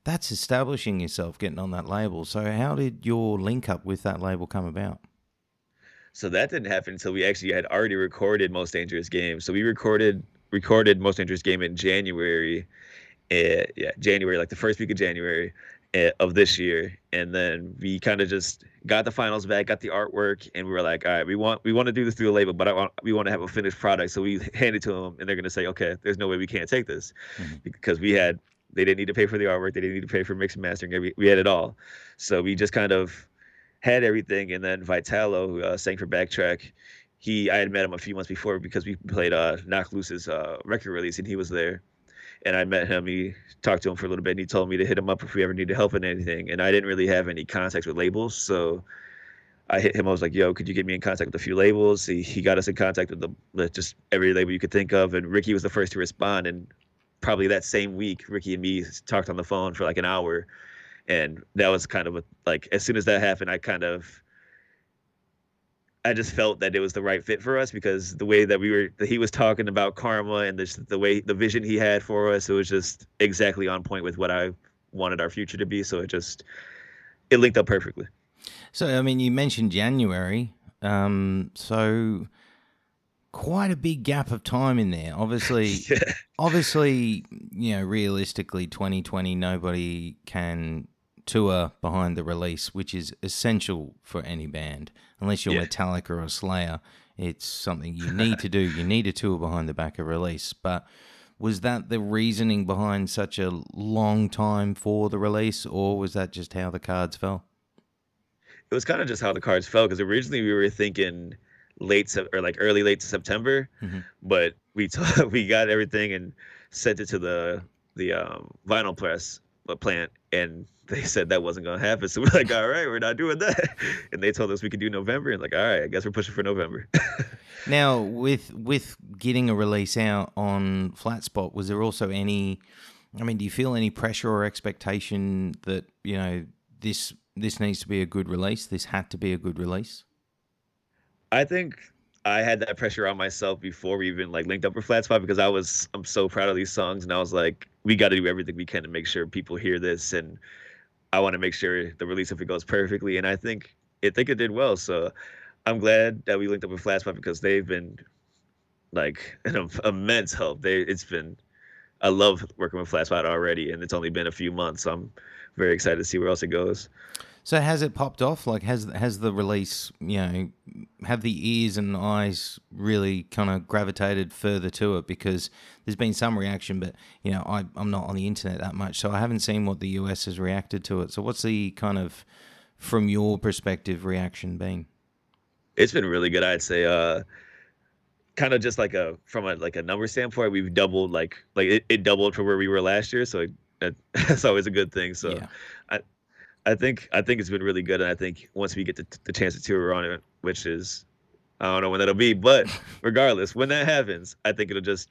That's establishing yourself, getting on that label. So how did your link up with that label come about? So that didn't happen until we actually had already recorded Most Dangerous Game. So we recorded recorded Most Dangerous Game in January, uh, yeah, January, like the first week of January of this year, and then we kind of just got the finals back, got the artwork, and we were like, all right, we want we want to do this through the label, but I want we want to have a finished product. So we hand it to them, and they're going to say, okay, there's no way we can't take this, mm-hmm. because we had they didn't need to pay for the artwork, they didn't need to pay for mix and mastering, we, we had it all. So we just kind of had everything, and then Vitalo, who uh, sang for Backtrack, he I had met him a few months before because we played uh, Knock Loose's uh, record release, and he was there. And I met him, he talked to him for a little bit, and he told me to hit him up if we ever needed help in anything. And I didn't really have any contacts with labels, so I hit him. I was like, yo, could you get me in contact with a few labels? He, he got us in contact with the, just every label you could think of, and Ricky was the first to respond. And probably that same week, Ricky and me talked on the phone for like an hour. And that was kind of a, like, as soon as that happened, I kind of, I just felt that it was the right fit for us, because the way that we were, that he was talking about Kharma and the, the way, the vision he had for us, it was just exactly on point with what I wanted our future to be. So it just, it linked up perfectly. So, I mean, you mentioned January. Um, so quite a big gap of time in there. Obviously, yeah. obviously, you know, realistically twenty twenty, nobody can tour behind the release, which is essential for any band. Unless you're yeah. Metallica or Slayer, it's something you need to do. You need a tour behind the back of release. But Was that the reasoning behind such a long time for the release, or was that just how the cards fell? It was kind of just how the cards fell, because originally we were thinking late or like early late September, mm-hmm. but we t- we got everything and sent it to the the um, vinyl press plant, and they said that wasn't gonna happen. So we're like, all right, we're not doing that. And they told us we could do November, and like, all right, I guess we're pushing for November. Now, with with getting a release out on Flatspot, was there also any? I mean, do you feel any pressure or expectation that you know this this needs to be a good release? This had to be a good release. I think I had that pressure on myself before we even like linked up for Flatspot, because I was I'm so proud of these songs, and I was like, we got to do everything we can to make sure people hear this, and I want to make sure the release of it goes perfectly. And I think I think it did well, so. I'm glad that we linked up with Flatspot, because they've been like an immense help. They it's been I love working with Flatspot already, and it's only been a few months. So I'm very excited to see where else it goes. So has it popped off? Like has has the release, you know, have the ears and eyes really kind of gravitated further to it? Because there's been some reaction, but you know, I I'm not on the internet that much, so I haven't seen what the U S has reacted to it. So what's the kind of, from your perspective, reaction been? It's been really good. I'd say uh, kind of just like a from a like a number standpoint, we've doubled like like it, it doubled from where we were last year. So it, that, that's always a good thing. So yeah. I I think I think it's been really good. And I think once we get the, the chance to tour on it, which is I don't know when that'll be, but regardless, when that happens, I think it'll just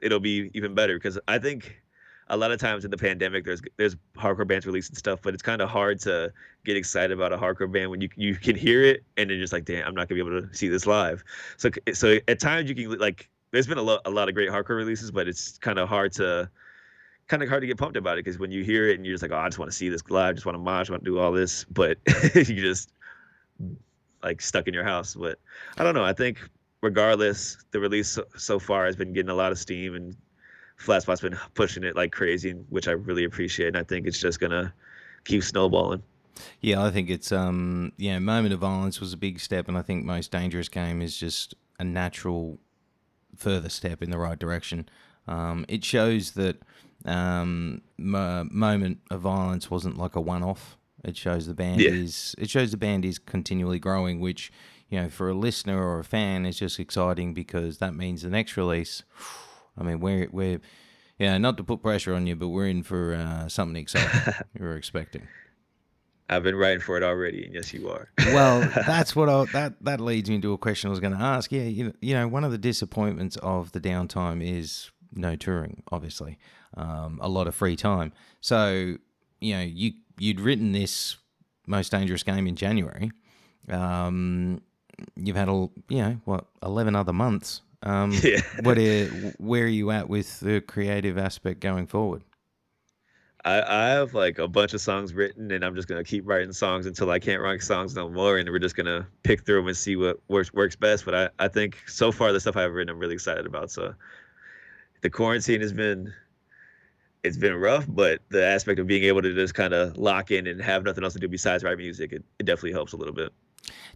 it'll be even better, because I think a lot of times in the pandemic, there's there's hardcore bands releasing stuff, but it's kind of hard to get excited about a hardcore band when you you can hear it and then just like, damn, I'm not gonna be able to see this live. So so at times you can like, there's been a lot a lot of great hardcore releases, but it's kind of hard to kind of hard to get pumped about it, because when you hear it and you're just like, oh, I just want to see this live, just want to mosh, want to do all this, but you just like stuck in your house. But I don't know. I think regardless, the release so, so far has been getting a lot of steam, and Flatspot's been pushing it like crazy, which I really appreciate, and I think it's just gonna keep snowballing. Yeah, I think it's um yeah, Moment of Violence was a big step, and I think Most Dangerous Game is just a natural further step in the right direction. Um, it shows that um M- Moment of Violence wasn't like a one-off. It shows the band yeah. is it shows the band is continually growing, which you know for a listener or a fan is just exciting, because that means the next release. I mean, we're, we're, yeah, not to put pressure on you, but we're in for uh, something exciting you're expecting. I've been writing for it already, and yes, you are. Well, that's what I, that that leads me to a question I was going to ask. Yeah, you, you know, one of the disappointments of the downtime is no touring, obviously, um, a lot of free time. So, you know, you, you'd written this Most Dangerous Game in January. Um, you've had, a, you know, what, eleven other months. Um, yeah. what are, where are you at with the creative aspect going forward? I, I have like a bunch of songs written, and I'm just going to keep writing songs until I can't write songs no more. And we're just going to pick through them and see what works, works best. But I, I think so far the stuff I've written, I'm really excited about. So the quarantine has been, it's been rough, but the aspect of being able to just kind of lock in and have nothing else to do besides write music, it, it definitely helps a little bit.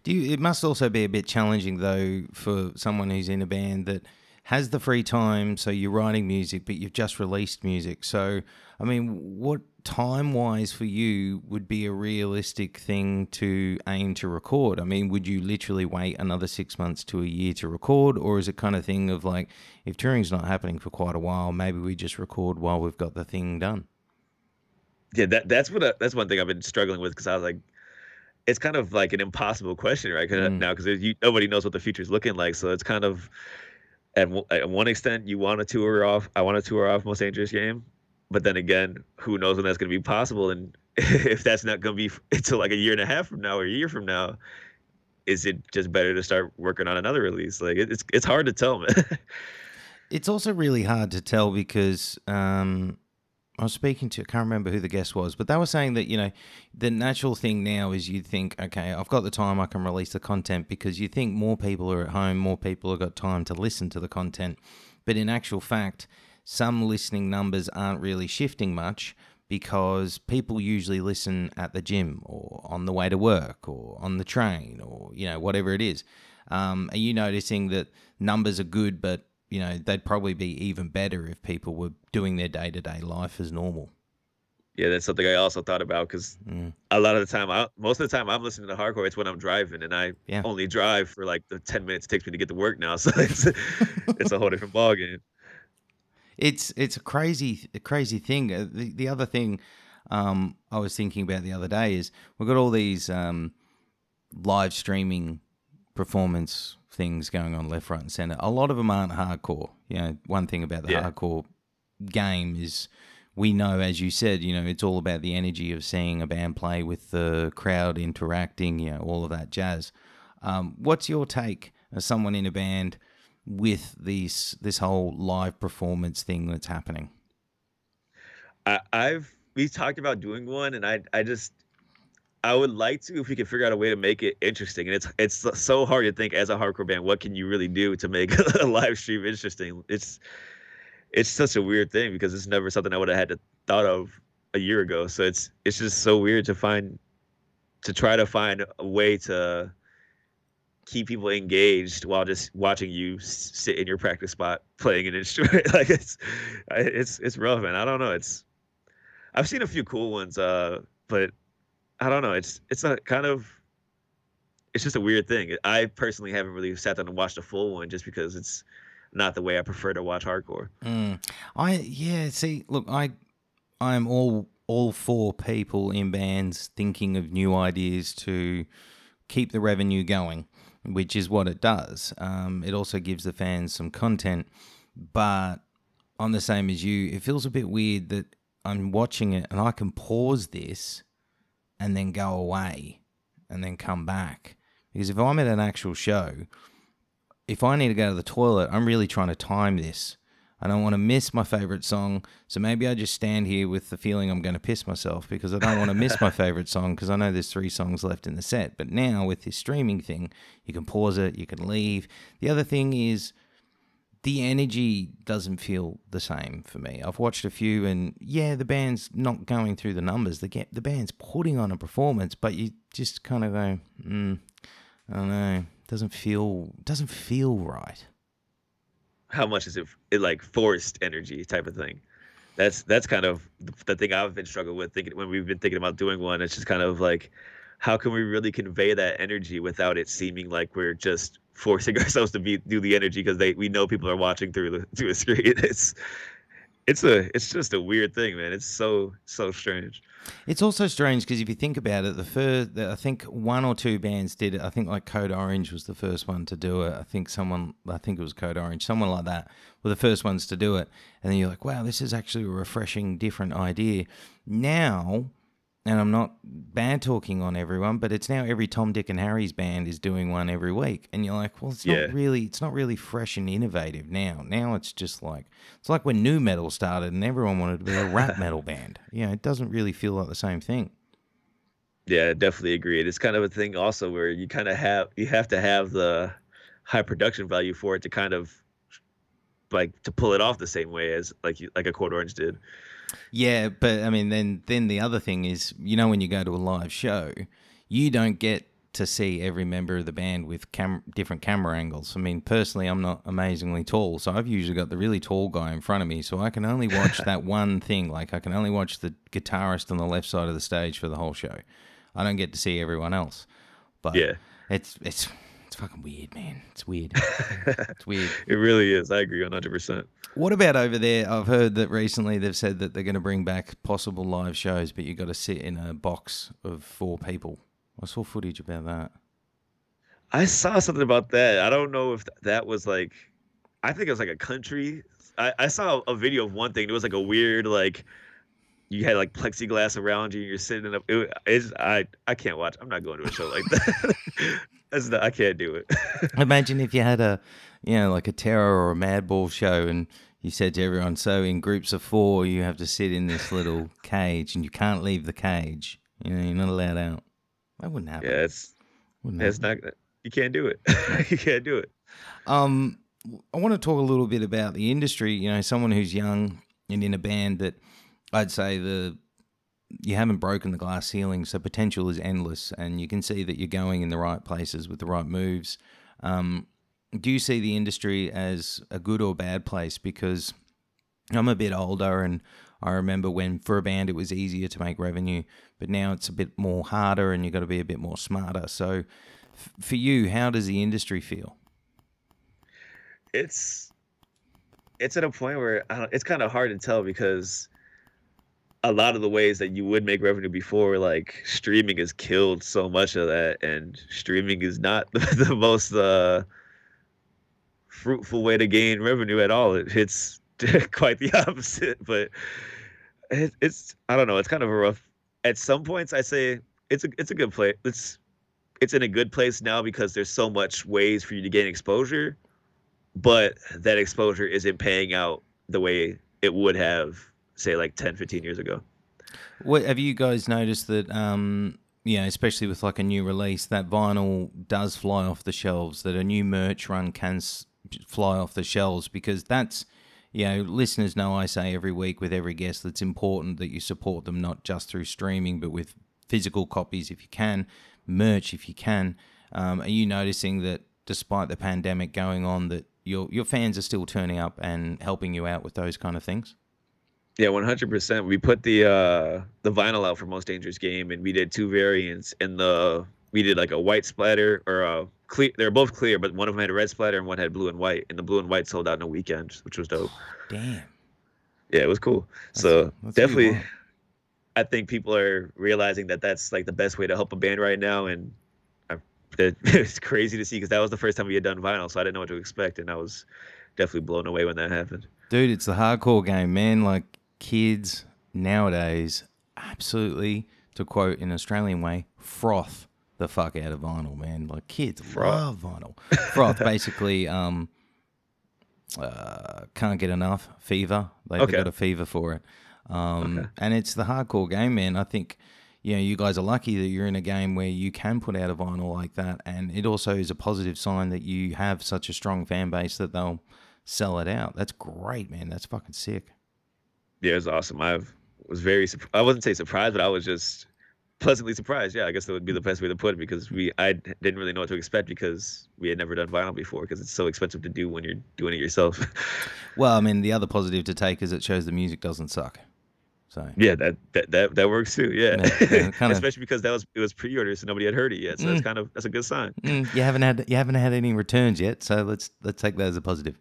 Do you, it must also be a bit challenging, though, for someone who's in a band that has the free time, so you're writing music, but you've just released music. So, I mean, what time-wise for you would be a realistic thing to aim to record? I mean, would you literally wait another six months to a year to record, or is it kind of thing of like, if touring's not happening for quite a while, maybe we just record while we've got the thing done? Yeah, that that's what I, that's one thing I've been struggling with, because I was like, it's kind of like an impossible question right Cause mm. now, because nobody knows what the future's looking like. So it's kind of, at, w- at one extent, you want to tour off. I want to tour off Most Dangerous Game, but then again, who knows when that's going to be possible? And if that's not going to be until like a year and a half from now or a year from now, is it just better to start working on another release? Like it, it's it's hard to tell, man. It's also really hard to tell because. Um... I was speaking to, I can't remember who the guest was, but they were saying that, you know, the natural thing now is you think, okay, I've got the time, I can release the content, because you think more people are at home, more people have got time to listen to the content. But in actual fact, some listening numbers aren't really shifting much, because people usually listen at the gym or on the way to work or on the train or, you know, whatever it is. Um, are you noticing that numbers are good, but you know, they'd probably be even better if people were doing their day-to-day life as normal. Yeah, that's something I also thought about, because mm. a lot of the time, I, most of the time I'm listening to hardcore, it's when I'm driving, and I yeah. only drive for like the ten minutes it takes me to get to work now, so it's it's a whole different ballgame. It's it's a crazy a crazy thing. The, the other thing um, I was thinking about the other day is we've got all these um, live streaming performance things going on left, right, and centre. A lot of them aren't hardcore. You know, one thing about the yeah. hardcore game is we know, as you said, you know, it's all about the energy of seeing a band play with the crowd interacting, you know, all of that jazz. Um, what's your take as someone in a band with these this whole live performance thing that's happening? I, I've we talked about doing one, and I I just I would like to if we could figure out a way to make it interesting. And it's it's so hard to think as a hardcore band, what can you really do to make a live stream interesting? It's it's such a weird thing because it's never something I would have had to thought of a year ago. So it's it's just so weird to find to try to find a way to keep people engaged while just watching you sit in your practice spot playing an instrument. Like it's, it's, it's rough, man. I don't know. It's, I've seen a few cool ones, uh, but I don't know. It's, it's a kind of, it's just a weird thing. I personally haven't really sat down and watched a full one just because it's not the way I prefer to watch hardcore. Mm. I, yeah, see, look, I, I'm all, all for people in bands thinking of new ideas to keep the revenue going, which is what it does. Um, it also gives the fans some content, but I'm the same as you. It feels a bit weird that I'm watching it and I can pause this and then go away and then come back. Because if I'm at an actual show, if I need to go to the toilet, I'm really trying to time this. I don't want to miss my favorite song, so maybe I just stand here with the feeling I'm going to piss myself because I don't want to miss my favorite song because I know there's three songs left in the set. But now with this streaming thing, you can pause it, you can leave. The other thing is the energy doesn't feel the same for me. I've watched a few and, yeah, the band's not going through the numbers. The, get, the band's putting on a performance, but you just kind of go, mm, I don't know, doesn't feel doesn't feel right. How much is it, it like forced energy type of thing? That's that's kind of the thing I've been struggling with thinking when we've been thinking about doing one. It's just kind of like, how can we really convey that energy without it seeming like we're just forcing ourselves to be do the energy because they we know people are watching through the through the screen. It's it's a it's just a weird thing, man. It's so so strange. It's also strange because if you think about it, the first the, I think one or two bands did it. I think like Code Orange was the first one to do it. I think someone, I think it was Code Orange, someone like that were the first ones to do it. And then you're like, wow, this is actually a refreshing, different idea. Now, and I'm not bad talking on everyone, but it's now every Tom, Dick, and Harry's band is doing one every week, and you're like, well, it's not yeah. really, it's not really fresh and innovative now. Now it's just like, it's like when new metal started, and everyone wanted to be a rap metal band. You know, it doesn't really feel like the same thing. Yeah, I definitely agree. It's kind of a thing also where you kind of have, you have to have the high production value for it to kind of like to pull it off the same way as like like a Code Orange did. Yeah, but I mean, then then the other thing is, you know, when you go to a live show, you don't get to see every member of the band with cam- different camera angles. I mean, personally, I'm not amazingly tall, so I've usually got the really tall guy in front of me, so I can only watch that one thing. Like, I can only watch the guitarist on the left side of the stage for the whole show. I don't get to see everyone else. But yeah, it's it's it's fucking weird, man. It's weird. It's weird. It really is. I agree one hundred percent. What about over there? I've heard that recently they've said that they're going to bring back possible live shows, but you've got to sit in a box of four people. I saw footage about that. I saw something about that. I don't know if that was like, I think it was like a country. I, I saw a video of one thing. It was like a weird, like, you had like plexiglass around you and you're sitting in a, it, it's, I, I can't watch. I'm not going to a show like that. That's not, I can't do it. Imagine if you had a, you know, like a Terror or a Madball show, and you said to everyone, so in groups of four, you have to sit in this little cage, and you can't leave the cage. You know, you're not allowed out. That wouldn't happen. Yeah, it's, wouldn't it's happen. Not, you can't do it. You can't do it. Um, I want to talk a little bit about the industry. You know, someone who's young and in a band that I'd say the you haven't broken the glass ceiling, so potential is endless, and you can see that you're going in the right places with the right moves. Um, do you see the industry as a good or bad place? Because I'm a bit older, and I remember when for a band it was easier to make revenue, but now it's a bit more harder and you've got to be a bit more smarter. So f- for you, how does the industry feel? It's it's at a point where I don't, it's kind of hard to tell, because a lot of the ways that you would make revenue before, like streaming has killed so much of that, and streaming is not the, the most uh, fruitful way to gain revenue at all. It, it's quite the opposite, but it, it's, I don't know, it's kind of a rough, at some points I say it's a, it's a good place. It's, it's in a good place now because there's so much ways for you to gain exposure, but that exposure isn't paying out the way it would have, say, like ten, fifteen years ago. What have you guys noticed that, um, you know, especially with like a new release, that vinyl does fly off the shelves, that a new merch run can s- fly off the shelves? Because that's, you know, listeners know I say every week with every guest that's important that you support them, not just through streaming, but with physical copies if you can, merch if you can. Um, are you noticing that despite the pandemic going on, that your your fans are still turning up and helping you out with those kind of things? Yeah, one hundred percent. We put the uh, the vinyl out for Most Dangerous Game, and we did two variants. And the we did like a white splatter or a clear. They're both clear, but one of them had a red splatter and one had blue and white. And the blue and white sold out in a weekend, which was dope. Damn. Yeah, it was cool. That's, so that's definitely, I think people are realizing that that's like the best way to help a band right now. And I, it, it's crazy to see, because that was the first time we had done vinyl, so I didn't know what to expect, and I was definitely blown away when that happened. Dude, it's the hardcore game, man. Like, kids nowadays absolutely, to quote in an Australian way, froth the fuck out of vinyl, man. Like, kids froth. Love vinyl. Froth, basically, um, uh, can't get enough, fever. They've okay. got a fever for it. Um, okay. And it's the hardcore game, man. I think, you know, you guys are lucky that you're in a game where you can put out a vinyl like that, and it also is a positive sign that you have such a strong fan base that they'll sell it out. That's great, man. That's fucking sick. Yeah, it was awesome. I was very, I wouldn't say surprised, but I was just pleasantly surprised. Yeah, I guess that would be the best way to put it, because we, I didn't really know what to expect, because we had never done vinyl before, because it's so expensive to do when you're doing it yourself. Well, I mean, the other positive to take is it shows the music doesn't suck. So yeah, that that that, that works too. Yeah, yeah, kind of, especially because that was it was pre-order, so nobody had heard it yet. So mm, that's kind of that's a good sign. Mm, you haven't had you haven't had any returns yet, so let's let's take that as a positive.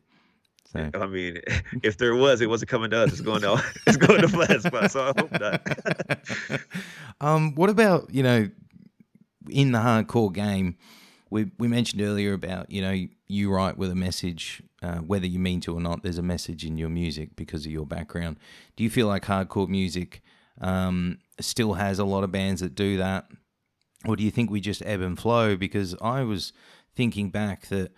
So. I mean, if there was, it wasn't coming to us. It's going to it's going to Flatspot, so I hope not. um, what about, you know, in the hardcore game, we we mentioned earlier about, you know, you write with a message, uh, whether you mean to or not. There's a message in your music because of your background. Do you feel like hardcore music um, still has a lot of bands that do that, or do you think we just ebb and flow? Because I was thinking back that,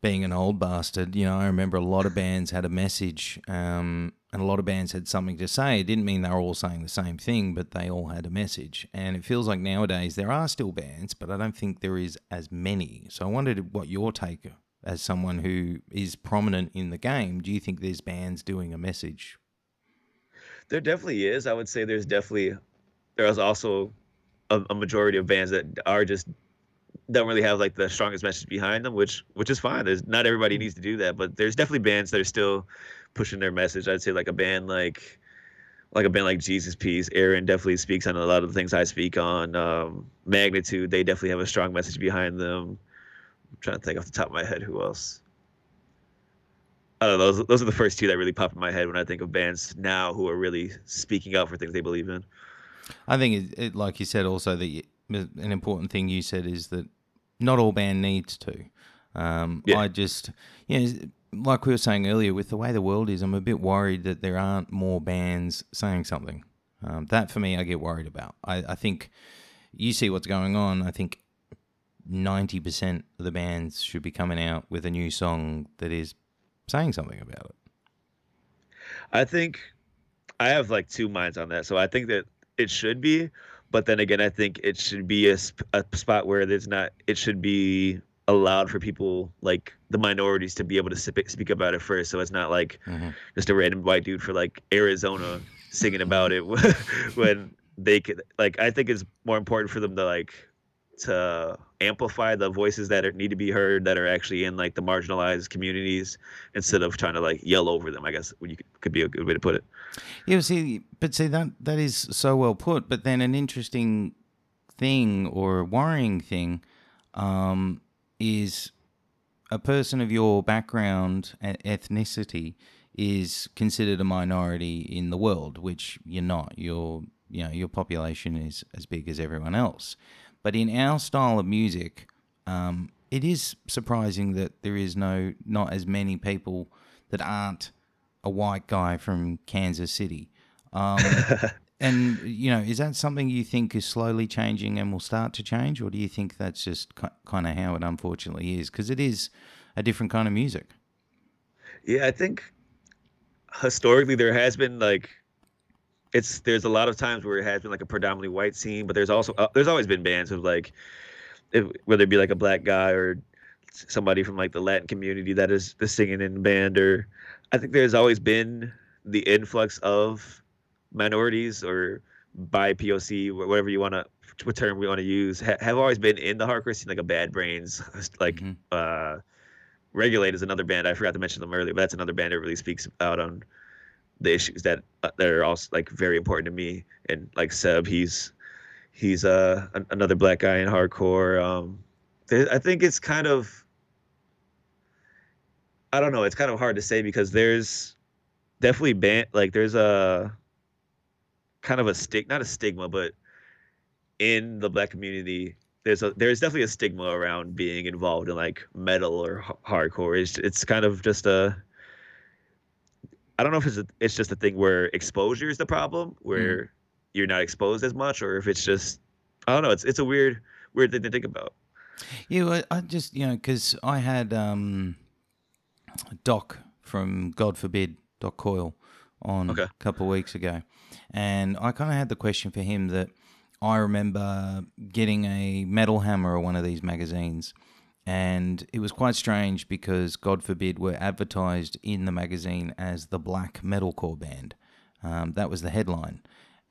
being an old bastard, you know, I remember a lot of bands had a message, um, and a lot of bands had something to say. It didn't mean they were all saying the same thing, but they all had a message. And it feels like nowadays there are still bands, but I don't think there is as many. So I wondered what your take, as someone who is prominent in the game, do you think there's bands doing a message? There definitely is. I would say there's definitely, there is also a, a majority of bands that are just don't really have like the strongest message behind them, which which is fine. There's not everybody needs to do that, but there's definitely bands that are still pushing their message. I'd say like a band like like a band like Jesus Piece, Aaron definitely speaks on a lot of the things I speak on. Um, Magnitude, they definitely have a strong message behind them. I'm trying to think off the top of my head who else. I don't know. Those those are the first two that really pop in my head when I think of bands now who are really speaking out for things they believe in. I think it, it like you said also that. You, an important thing you said is that not all band needs to. Um, yeah. I just, you know, like we were saying earlier, with the way the world is, I'm a bit worried that there aren't more bands saying something. Um, that, for me, I get worried about. I, I think you see what's going on. I think ninety percent of the bands should be coming out with a new song that is saying something about it. I think I have like two minds on that. So I think that it should be. But then again, I think it should be a, a spot where there's not. It should be allowed for people like the minorities to be able to speak about it first. So it's not like mm-hmm. just a random white dude for like Arizona singing about it when they could. Like I think it's more important for them to like to amplify the voices that are, need to be heard, that are actually in like the marginalized communities, instead of trying to like yell over them, I guess you could, could be a good way to put it. Yeah, see, but see that that is so well put. But then an interesting thing, or a worrying thing, um, is a person of your background and ethnicity is considered a minority in the world, which you're not. Your you know your population is as big as everyone else. But in our style of music, um, it is surprising that there is no not as many people that aren't a white guy from Kansas City. Um, and, you know, is that something you think is slowly changing and will start to change? Or do you think that's just k- kind of how it unfortunately is? Because it is a different kind of music. Yeah, I think historically there has been like... It's there's a lot of times where it has been like a predominantly white scene, but there's also uh, there's always been bands of like, if, whether it be like a black guy or somebody from like the Latin community that is the singing in the band. Or I think there's always been the influx of minorities or bi P O C, whatever you want to, what term we want to use, ha- have always been in the hardcore scene, like a Bad Brains, like mm-hmm. uh, Regulate is another band. I forgot to mention them earlier, but that's another band that really speaks out on the issues that uh, that are also like very important to me. And like Seb, he's he's uh an, another black guy in hardcore. um I think it's kind of I don't know it's kind of hard to say, because there's definitely band like there's a kind of a stick not a stigma but in the black community there's a there's definitely a stigma around being involved in like metal or h- hardcore. It's, it's kind of just a I don't know if it's a, it's just a thing where exposure is the problem, where mm. you're not exposed as much, or if it's just I don't know. It's it's a weird weird thing to think about. Yeah, I, I just you know because I had um, Doc from God Forbid, Doc Coyle, on okay. a couple of weeks ago, and I kind of had the question for him that I remember getting a Metal Hammer or one of these magazines. And it was quite strange because God Forbid were advertised in the magazine as the black metalcore band. Um, that was the headline.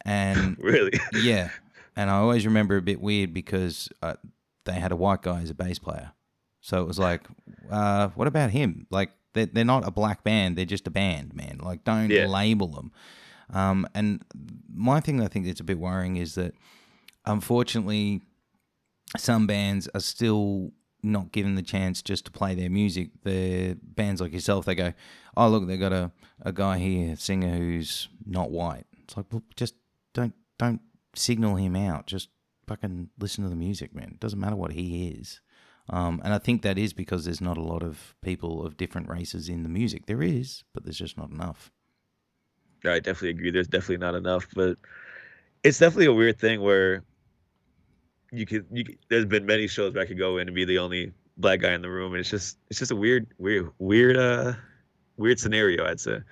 And really? Yeah. And I always remember a bit weird because uh, they had a white guy as a bass player. So it was like, uh, what about him? Like, they're, they're not a black band. They're just a band, man. Like, don't yeah. label them. Um, and my thing that I think that's a bit worrying is that, unfortunately, some bands are still... not given the chance just to play their music. The bands like yourself, they go, oh, look, they got a, a guy here, a singer who's not white. It's like, well, just don't don't signal him out. Just fucking listen to the music, man. It doesn't matter what he is. Um, and I think that is because there's not a lot of people of different races in the music. There is, but there's just not enough. I definitely agree. There's definitely not enough, but it's definitely a weird thing where You could, you could, there's been many shows where I could go in and be the only black guy in the room, and it's just, it's just a weird, weird, weird, uh, weird scenario, I'd say.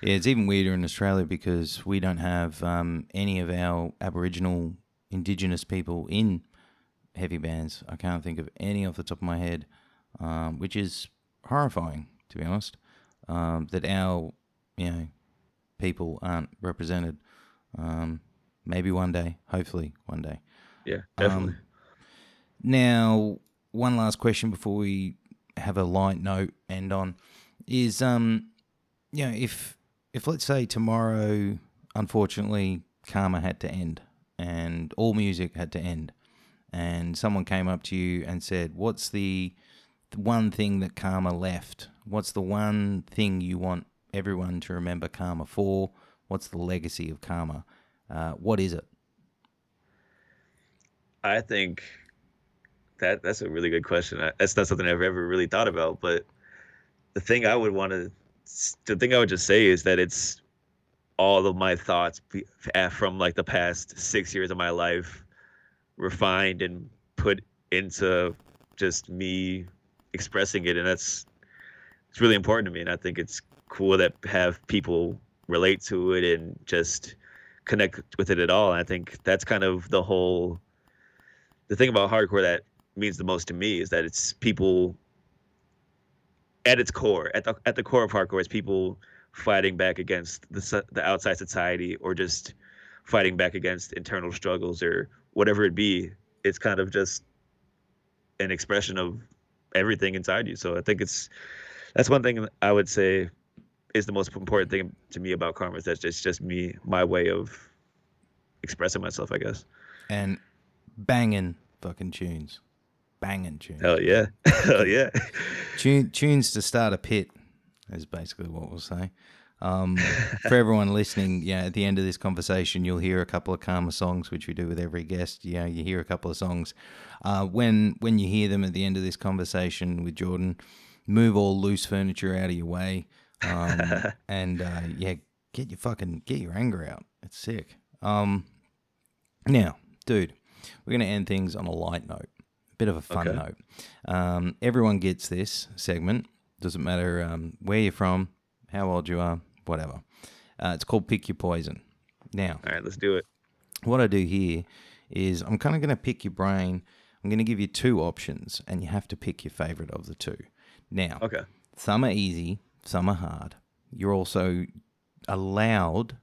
Yeah, it's even weirder in Australia because we don't have um, any of our Aboriginal, Indigenous people in heavy bands. I can't think of any off the top of my head, um, which is horrifying, to be honest. Um, that our, you know, people aren't represented. Um, maybe one day, hopefully one day. Yeah, definitely. Um, now, one last question before we have a light note end on is, um, you know, if, if let's say tomorrow, unfortunately, Karma had to end and all music had to end, and someone came up to you and said, what's the, the one thing that Karma left? What's the one thing you want everyone to remember Karma for? What's the legacy of Karma? Uh, what is it? I think that that's a really good question. I, that's not something I've ever really thought about. But the thing I would want to, the thing I would just say is that it's all of my thoughts from like the past six years of my life refined and put into just me expressing it. And that's, it's really important to me. And I think it's cool that have people relate to it and just connect with it at all. And I think that's kind of the whole, the thing about hardcore that means the most to me is that it's people at its core, at the at the core of hardcore, is people fighting back against the the outside society, or just fighting back against internal struggles or whatever it be. it's kind of just an expression of everything inside you. So I think it's that's one thing I would say is the most important thing to me about Kharma, is that it's just me, my way of expressing myself, I guess. And banging fucking tunes. Banging tunes. Hell yeah. Hell yeah. Tune, tunes to start a pit is basically what we'll say. Um, for everyone listening, you know, at the end of this conversation, you'll hear a couple of Kharma songs, which we do with every guest. You know, you hear a couple of songs. Uh, when when you hear them at the end of this conversation with Jordan, move all loose furniture out of your way, um, and uh, yeah, get your fucking get your anger out. It's sick. Um, now, dude, we're gonna end things on a light note, a bit of a fun okay. note. Um, everyone gets this segment. Doesn't matter um, where you're from, how old you are. Whatever. Uh, it's called Pick Your Poison. Now. All right, let's do it. What I do here is I'm kind of going to pick your brain. I'm going to give you two options, and you have to pick your favorite of the two. Now, okay. Some are easy, some are hard. You're also allowed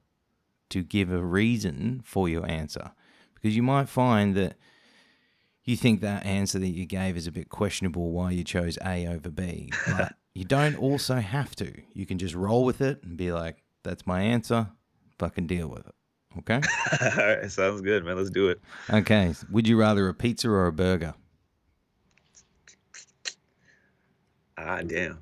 to give a reason for your answer, because you might find that you think that answer that you gave is a bit questionable, why you chose A over B, but... You don't also have to. You can just roll with it and be like, that's my answer. Fucking deal with it. Okay? All right. Sounds good, man. Let's do it. Okay. Would you rather a pizza or a burger? Ah, damn.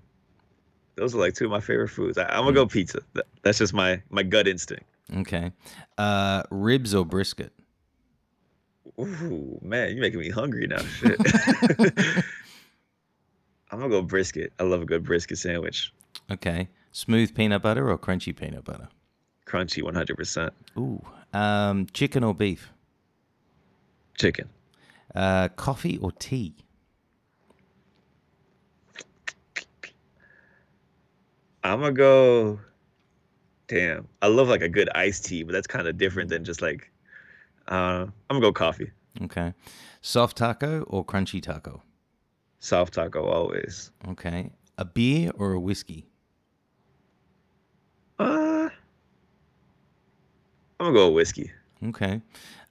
Those are like two of my favorite foods. I, I'm going to go pizza. That's just my, my gut instinct. Okay. Uh, ribs or brisket? Ooh, man. You're making me hungry now. Shit. I'm going to go brisket. I love a good brisket sandwich. Okay. Smooth peanut butter or crunchy peanut butter? Crunchy, one hundred percent. Ooh. Um, chicken or beef? Chicken. Uh, coffee or tea? I'm going to go... Damn. I love like a good iced tea, but that's kind of different than just like... Uh, I'm going to go coffee. Okay. Soft taco or crunchy taco? Soft taco always. Okay. A beer or a whiskey? Uh, I'm going to go whiskey. Okay.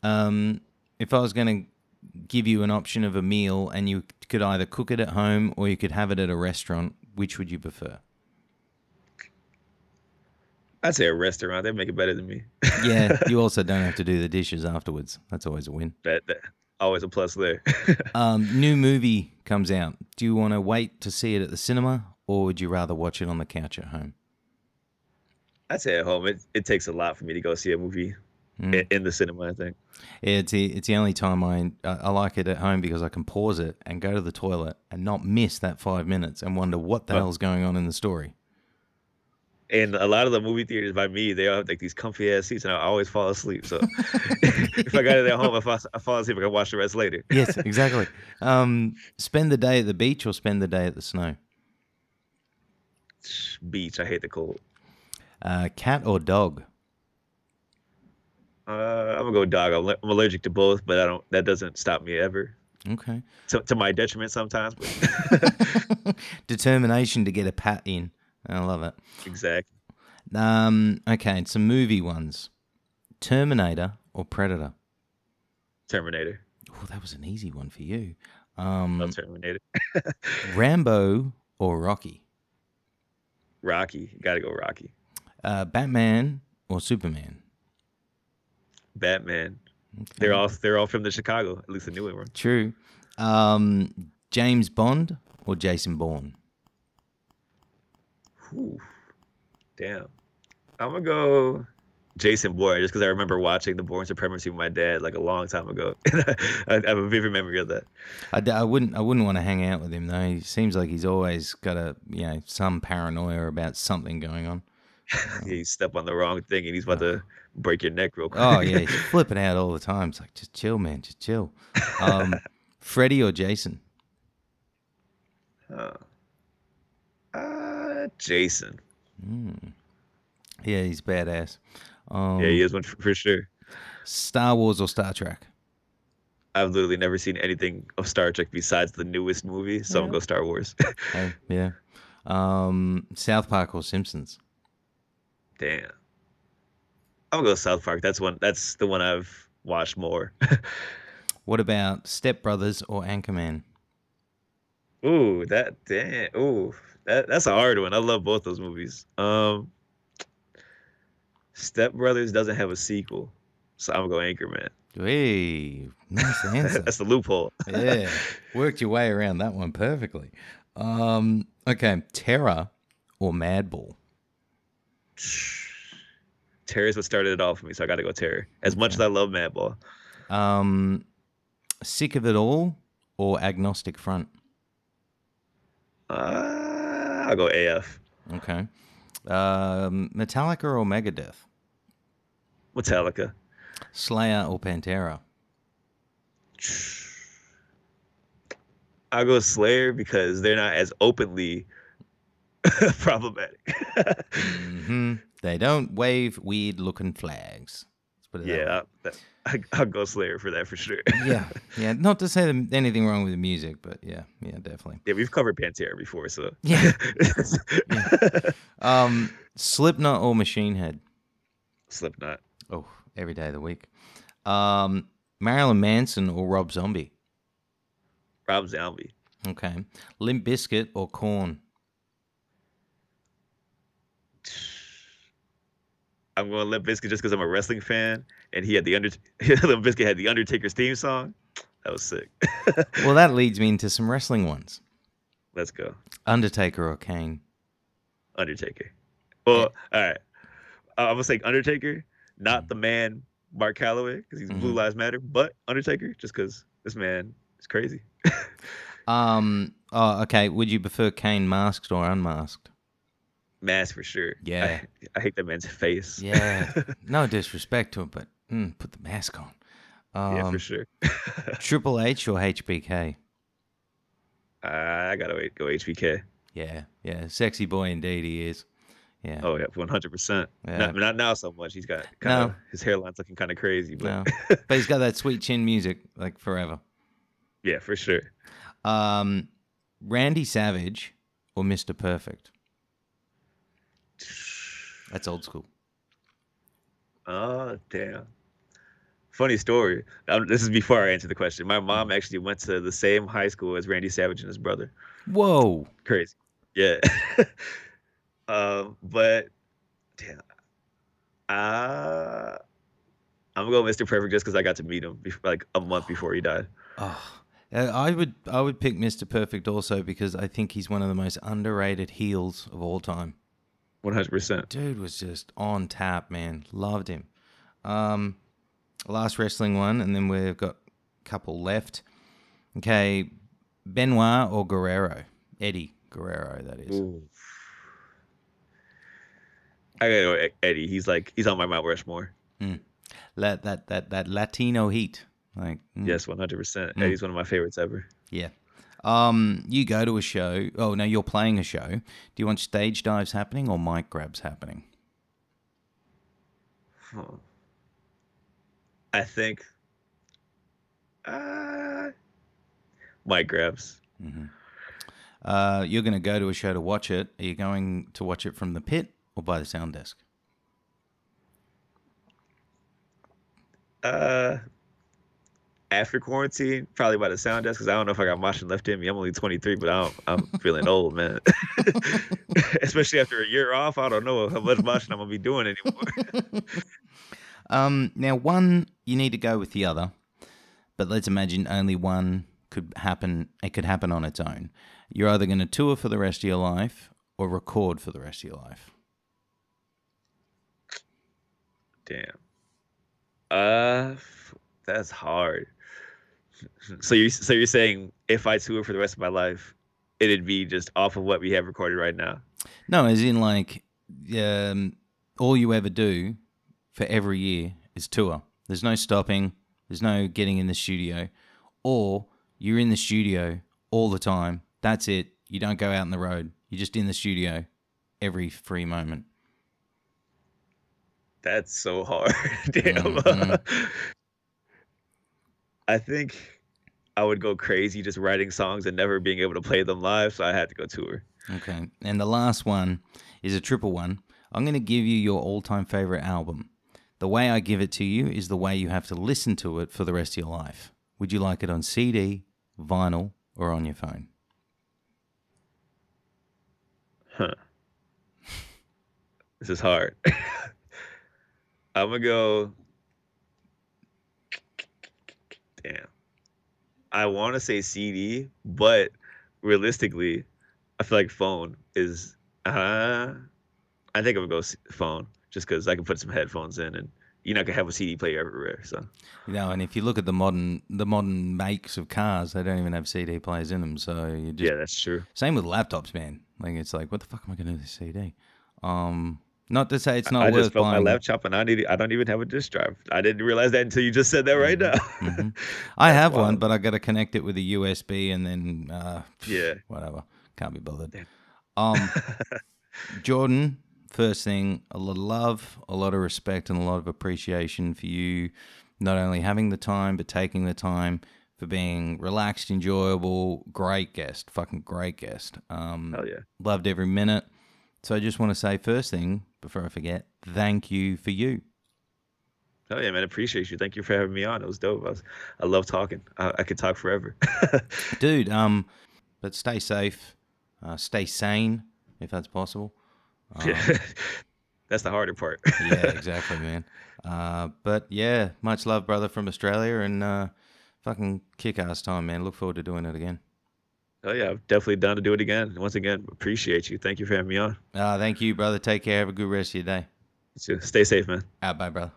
Um, if I was going to give you an option of a meal and you could either cook it at home or you could have it at a restaurant, which would you prefer? I'd say a restaurant. They'd make it better than me. Yeah. You also don't have to do the dishes afterwards. That's always a win. That, that, always a plus there. um, new movie comes out. Do you want to wait to see it at the cinema, or would you rather watch it on the couch at home? I'd say at home. It, it takes a lot for me to go see a movie mm. in the cinema, I think. It's the, it's the only time I, I like it at home, because I can pause it and go to the toilet and not miss that five minutes and wonder what the oh. hell's going on in the story. And a lot of the movie theaters by me, they all have like these comfy ass seats, and I always fall asleep. So if I got it at home, if I, I fall asleep, I can watch the rest later. Yes, exactly. Um, spend the day at the beach or spend the day at the snow? Beach. I hate the cold. Uh, cat or dog? Uh, I'm gonna go dog. I'm, I'm allergic to both, but I don't. That doesn't stop me ever. Okay. So to my detriment sometimes. But determination to get a pat in. I love it. Exactly. Um, okay, some movie ones. Terminator or Predator? Terminator. Oh, that was an easy one for you. Um, Love Terminator. Rambo or Rocky? Rocky. Gotta go Rocky. Uh, Batman or Superman? Batman. Okay. They're all they're all from the Chicago, at least the newer one. True. Um, James Bond or Jason Bourne? Ooh, damn. I'm going to go Jason Bourne, just because I remember watching The Bourne Supremacy with my dad like a long time ago. I have a vivid memory of that. I, I wouldn't I wouldn't want to hang out with him, though. He seems like he's always got a you know some paranoia about something going on. You step on the wrong thing and he's about oh. to break your neck real quick. Oh, yeah. He's flipping out all the time. It's like, just chill, man. Just chill. Um, Freddy or Jason? Huh. Uh, Jason. Mm. Yeah, he's badass. Um, yeah, he is one for, for sure. Star Wars or Star Trek? I've literally never seen anything of Star Trek besides the newest movie, so yeah. I'm going to go Star Wars. Okay, yeah. Um, South Park or Simpsons? Damn. I'm going to go South Park. That's one. That's the one I've watched more. What about Step Brothers or Anchorman? Ooh, that damn. Ooh, that that's a hard one. I love both those movies. Um, Step Brothers doesn't have a sequel, so I'm gonna go Anchorman. Hey, nice answer. That's the loophole. Yeah, worked your way around that one perfectly. Um, okay, Terror or Madball? Terror is what started it all for me, so I got to go Terror. As much okay. as I love Madball. Um, Sick of It All or Agnostic Front? Uh, I'll go A F. Okay. Um, Metallica or Megadeth? Metallica. Slayer or Pantera? I'll go Slayer because they're not as openly problematic. mm-hmm. They don't wave weird-looking flags. Yeah, I, I, I'll go Slayer for that for sure. yeah, yeah. Not to say anything wrong with the music, but yeah, yeah, definitely. Yeah, we've covered Pantera before, so. Yeah. yeah. Um, Slipknot or Machine Head? Slipknot. Oh, every day of the week. Um, Marilyn Manson or Rob Zombie? Rob Zombie. Okay. Limp Bizkit or Korn? I'm going to Limp Bizkit just because I'm a wrestling fan, and he had the under Limp Bizkit had the Undertaker's theme song. That was sick. Well, that leads me into some wrestling ones. Let's go. Undertaker or Kane? Undertaker. Well, yeah. all right. I'm going to say Undertaker, not mm-hmm. the man Mark Calloway, because he's mm-hmm. Blue Lives Matter, but Undertaker, just because this man is crazy. um. Oh, okay. Would you prefer Kane masked or unmasked? Mask for sure. Yeah. I, I hate that man's face. Yeah. No disrespect to him, but mm, put the mask on. Um, yeah, for sure. Triple H or H B K? Uh, I got to go H B K. Yeah. Yeah. Sexy boy indeed he is. Yeah. Oh, yeah. one hundred percent. Yeah. Not, not now so much. He's got kind of no. his hairline's looking kind of crazy. But... no. But he's got that sweet chin music like forever. Yeah, for sure. Um, Randy Savage or Mister Perfect? That's old school. Oh, damn. Funny story. Um, this is before I answer the question. My mom actually went to the same high school as Randy Savage and his brother. Whoa. Crazy. Yeah. um, but, damn. Uh, I'm going to go Mister Perfect just because I got to meet him before, like a month before he died. Oh, I would, I would pick Mister Perfect also because I think he's one of the most underrated heels of all time. one hundred percent. Dude was just on tap, man. Loved him. Um, last wrestling one, and then we've got a couple left. Okay, Benoit or Guerrero? Eddie Guerrero, that is. Ooh. I gotta go Eddie. He's like he's on my Mount Rushmore. Mm. That that that that Latino heat. Like mm. yes, one hundred percent. Mm. Eddie's one of my favorites ever. Yeah. Um, you go to a show. Oh, no, you're playing a show. Do you want stage dives happening or mic grabs happening? Huh. I think uh, mic grabs. Mm-hmm. Uh, you're going to go to a show to watch it. Are you going to watch it from the pit or by the sound desk? Uh... After quarantine, probably by the sound desk, because I don't know if I got motion left in me. I'm only twenty-three, but I don't, I'm feeling old, man. Especially after a year off, I don't know how much motion I'm going to be doing anymore. um, now, one, you need to go with the other, but let's imagine only one could happen. It could happen on its own. You're either going to tour for the rest of your life or record for the rest of your life. Damn. Uh, that's hard. So you're so you're saying if I tour for the rest of my life, it'd be just off of what we have recorded right now? No, as in like um, all you ever do for every year is tour. There's no stopping. There's no getting in the studio. Or you're in the studio all the time. That's it. You don't go out on the road. You're just in the studio every free moment. That's so hard. Damn. Mm-hmm. I think I would go crazy just writing songs and never being able to play them live, so I had to go tour. Okay, and the last one is a triple one. I'm going to give you your all-time favorite album. The way I give it to you is the way you have to listen to it for the rest of your life. Would you like it on C D, vinyl, or on your phone? Huh. This is hard. I'm going to go... Damn. I want to say C D, but realistically, I feel like phone is... Uh, I think I'm going to go phone, just because I can put some headphones in and you're not going to have a C D player everywhere. So, you know, and if you look at the modern the modern makes of cars, they don't even have C D players in them. So you just... Yeah, that's true. Same with laptops, man. Like, it's like, what the fuck am I going to do with this C D? Um... Not to say it's not I worth just buying. I just my laptop and I need. I don't even have a disk drive. I didn't realize that until you just said that right now. Mm-hmm. I have wild. one, but I got to connect it with a U S B and then uh, yeah, whatever. Can't be bothered. Um, Jordan, first thing, a lot of love, a lot of respect, and a lot of appreciation for you, not only having the time but taking the time for being relaxed, enjoyable, great guest, fucking great guest. Um, Hell yeah, loved every minute. So I just want to say, first thing, before I forget, thank you for you. Oh, yeah, man. Appreciate you. Thank you for having me on. It was dope. I, was, I love talking. I, I could talk forever. Dude, um, but stay safe. Uh, stay sane, if that's possible. Um, yeah. That's the harder part. Yeah, exactly, man. Uh, but, yeah, much love, brother, from Australia. And uh, fucking kick-ass time, man. Look forward to doing it again. Oh, yeah, I'm definitely down to do it again. Once again, appreciate you. Thank you for having me on. Uh, thank you, brother. Take care. Have a good rest of your day. You too. Stay safe, man. All right, bye, brother.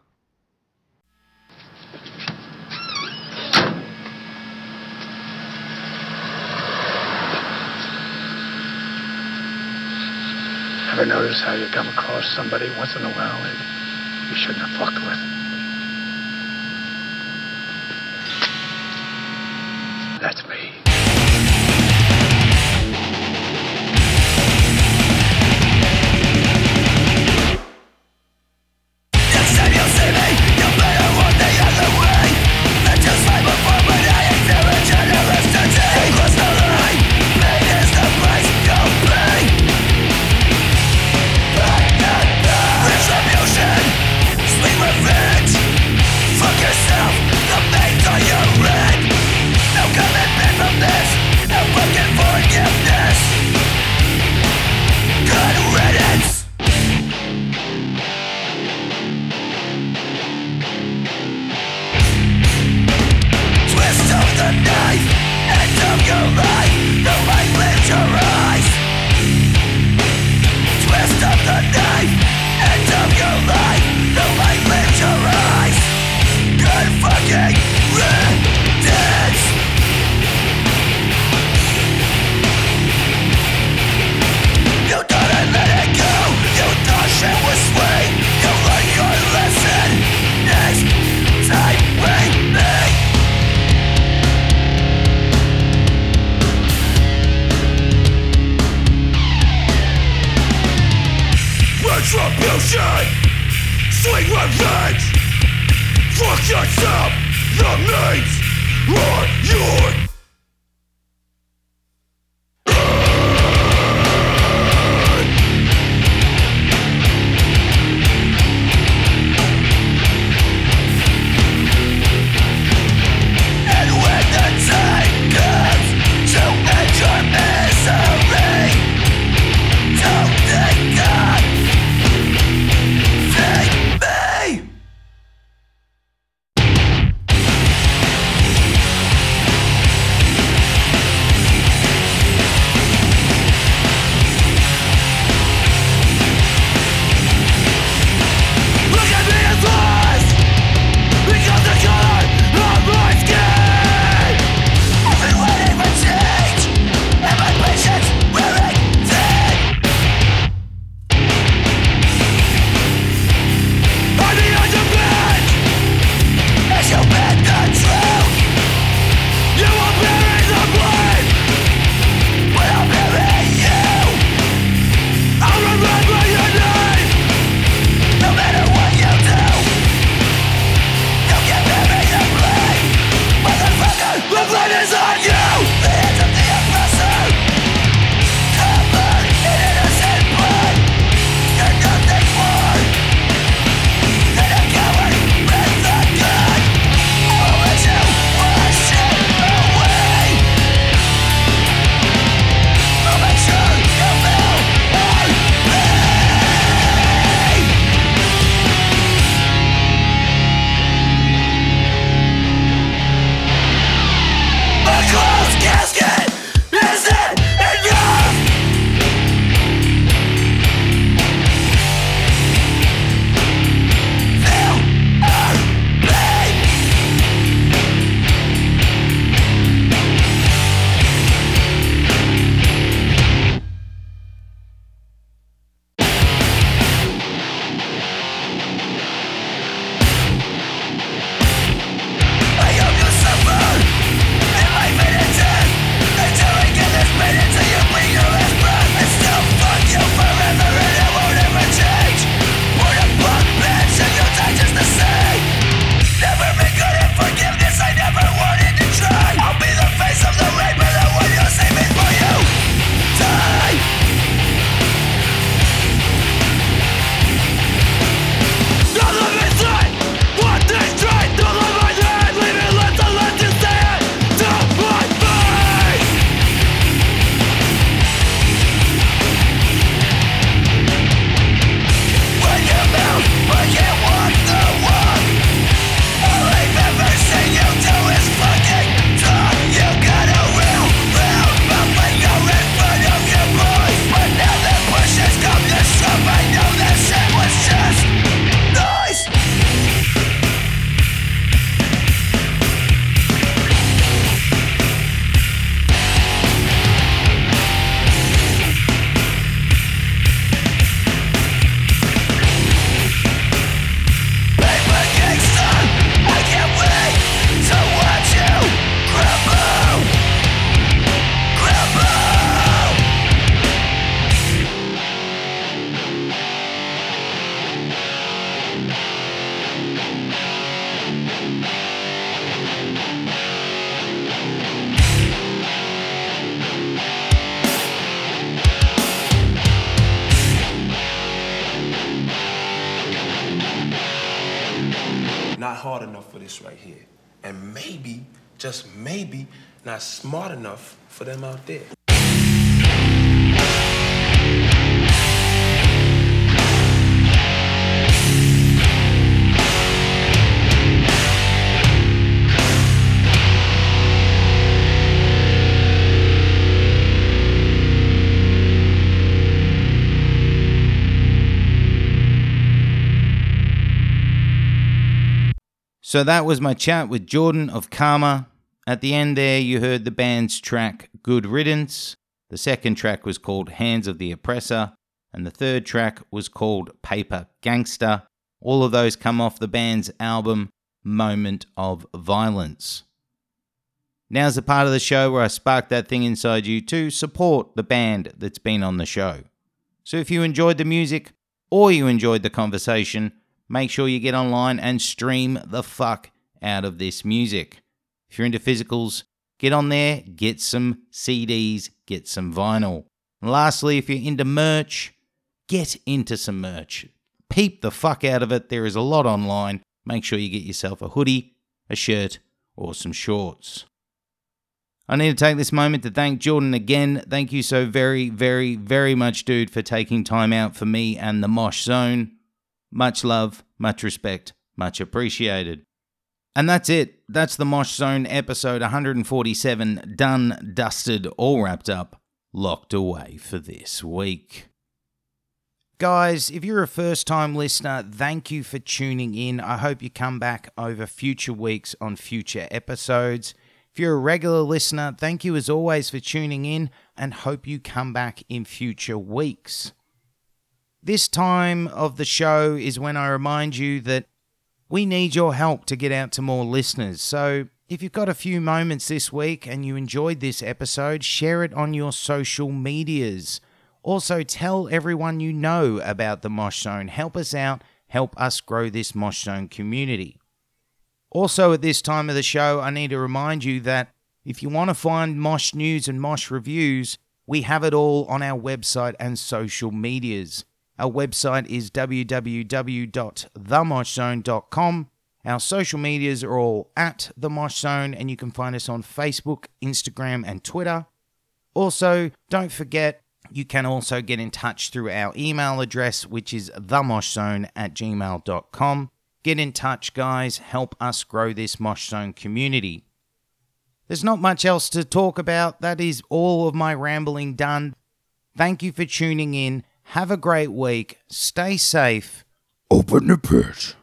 Ever notice how you come across somebody once in a while that you shouldn't have fucked with? That's me. hard enough for this right here. And maybe, just maybe, not smart enough for them out there. So that was my chat with Jordan of Kharma. At the end there, you heard the band's track, Good Riddance. The second track was called Hands of the Oppressor. And the third track was called Paper Gangster. All of those come off the band's album, Moment of Violence. Now's the part of the show where I spark that thing inside you to support the band that's been on the show. So if you enjoyed the music or you enjoyed the conversation, make sure you get online and stream the fuck out of this music. If you're into physicals, get on there, get some C Ds, get some vinyl. And lastly, if you're into merch, get into some merch. Peep the fuck out of it. There is a lot online. Make sure you get yourself a hoodie, a shirt, or some shorts. I need to take this moment to thank Jordan again. Thank you so very, very, very much, dude, for taking time out for me and the Mosh Zone. Much love, much respect, much appreciated. And that's it. That's the Mosh Zone episode one forty-seven, done, dusted, all wrapped up, locked away for this week. Guys, if you're a first-time listener, thank you for tuning in. I hope you come back over future weeks on future episodes. If you're a regular listener, thank you as always for tuning in and hope you come back in future weeks. This time of the show is when I remind you that we need your help to get out to more listeners. So if you've got a few moments this week and you enjoyed this episode, share it on your social medias. Also, tell everyone you know about the Mosh Zone. Help us out. Help us grow this Mosh Zone community. Also, at this time of the show, I need to remind you that if you want to find Mosh news and Mosh reviews, we have it all on our website and social medias. Our website is w w w dot the mosh zone dot com. Our social medias are all at The Mosh Zone, and you can find us on Facebook, Instagram, and Twitter. Also, don't forget, you can also get in touch through our email address, which is the mosh zone at gmail dot com. Get in touch, guys. Help us grow this Mosh Zone community. There's not much else to talk about. That is all of my rambling done. Thank you for tuning in. Have a great week. Stay safe. Open the pitch.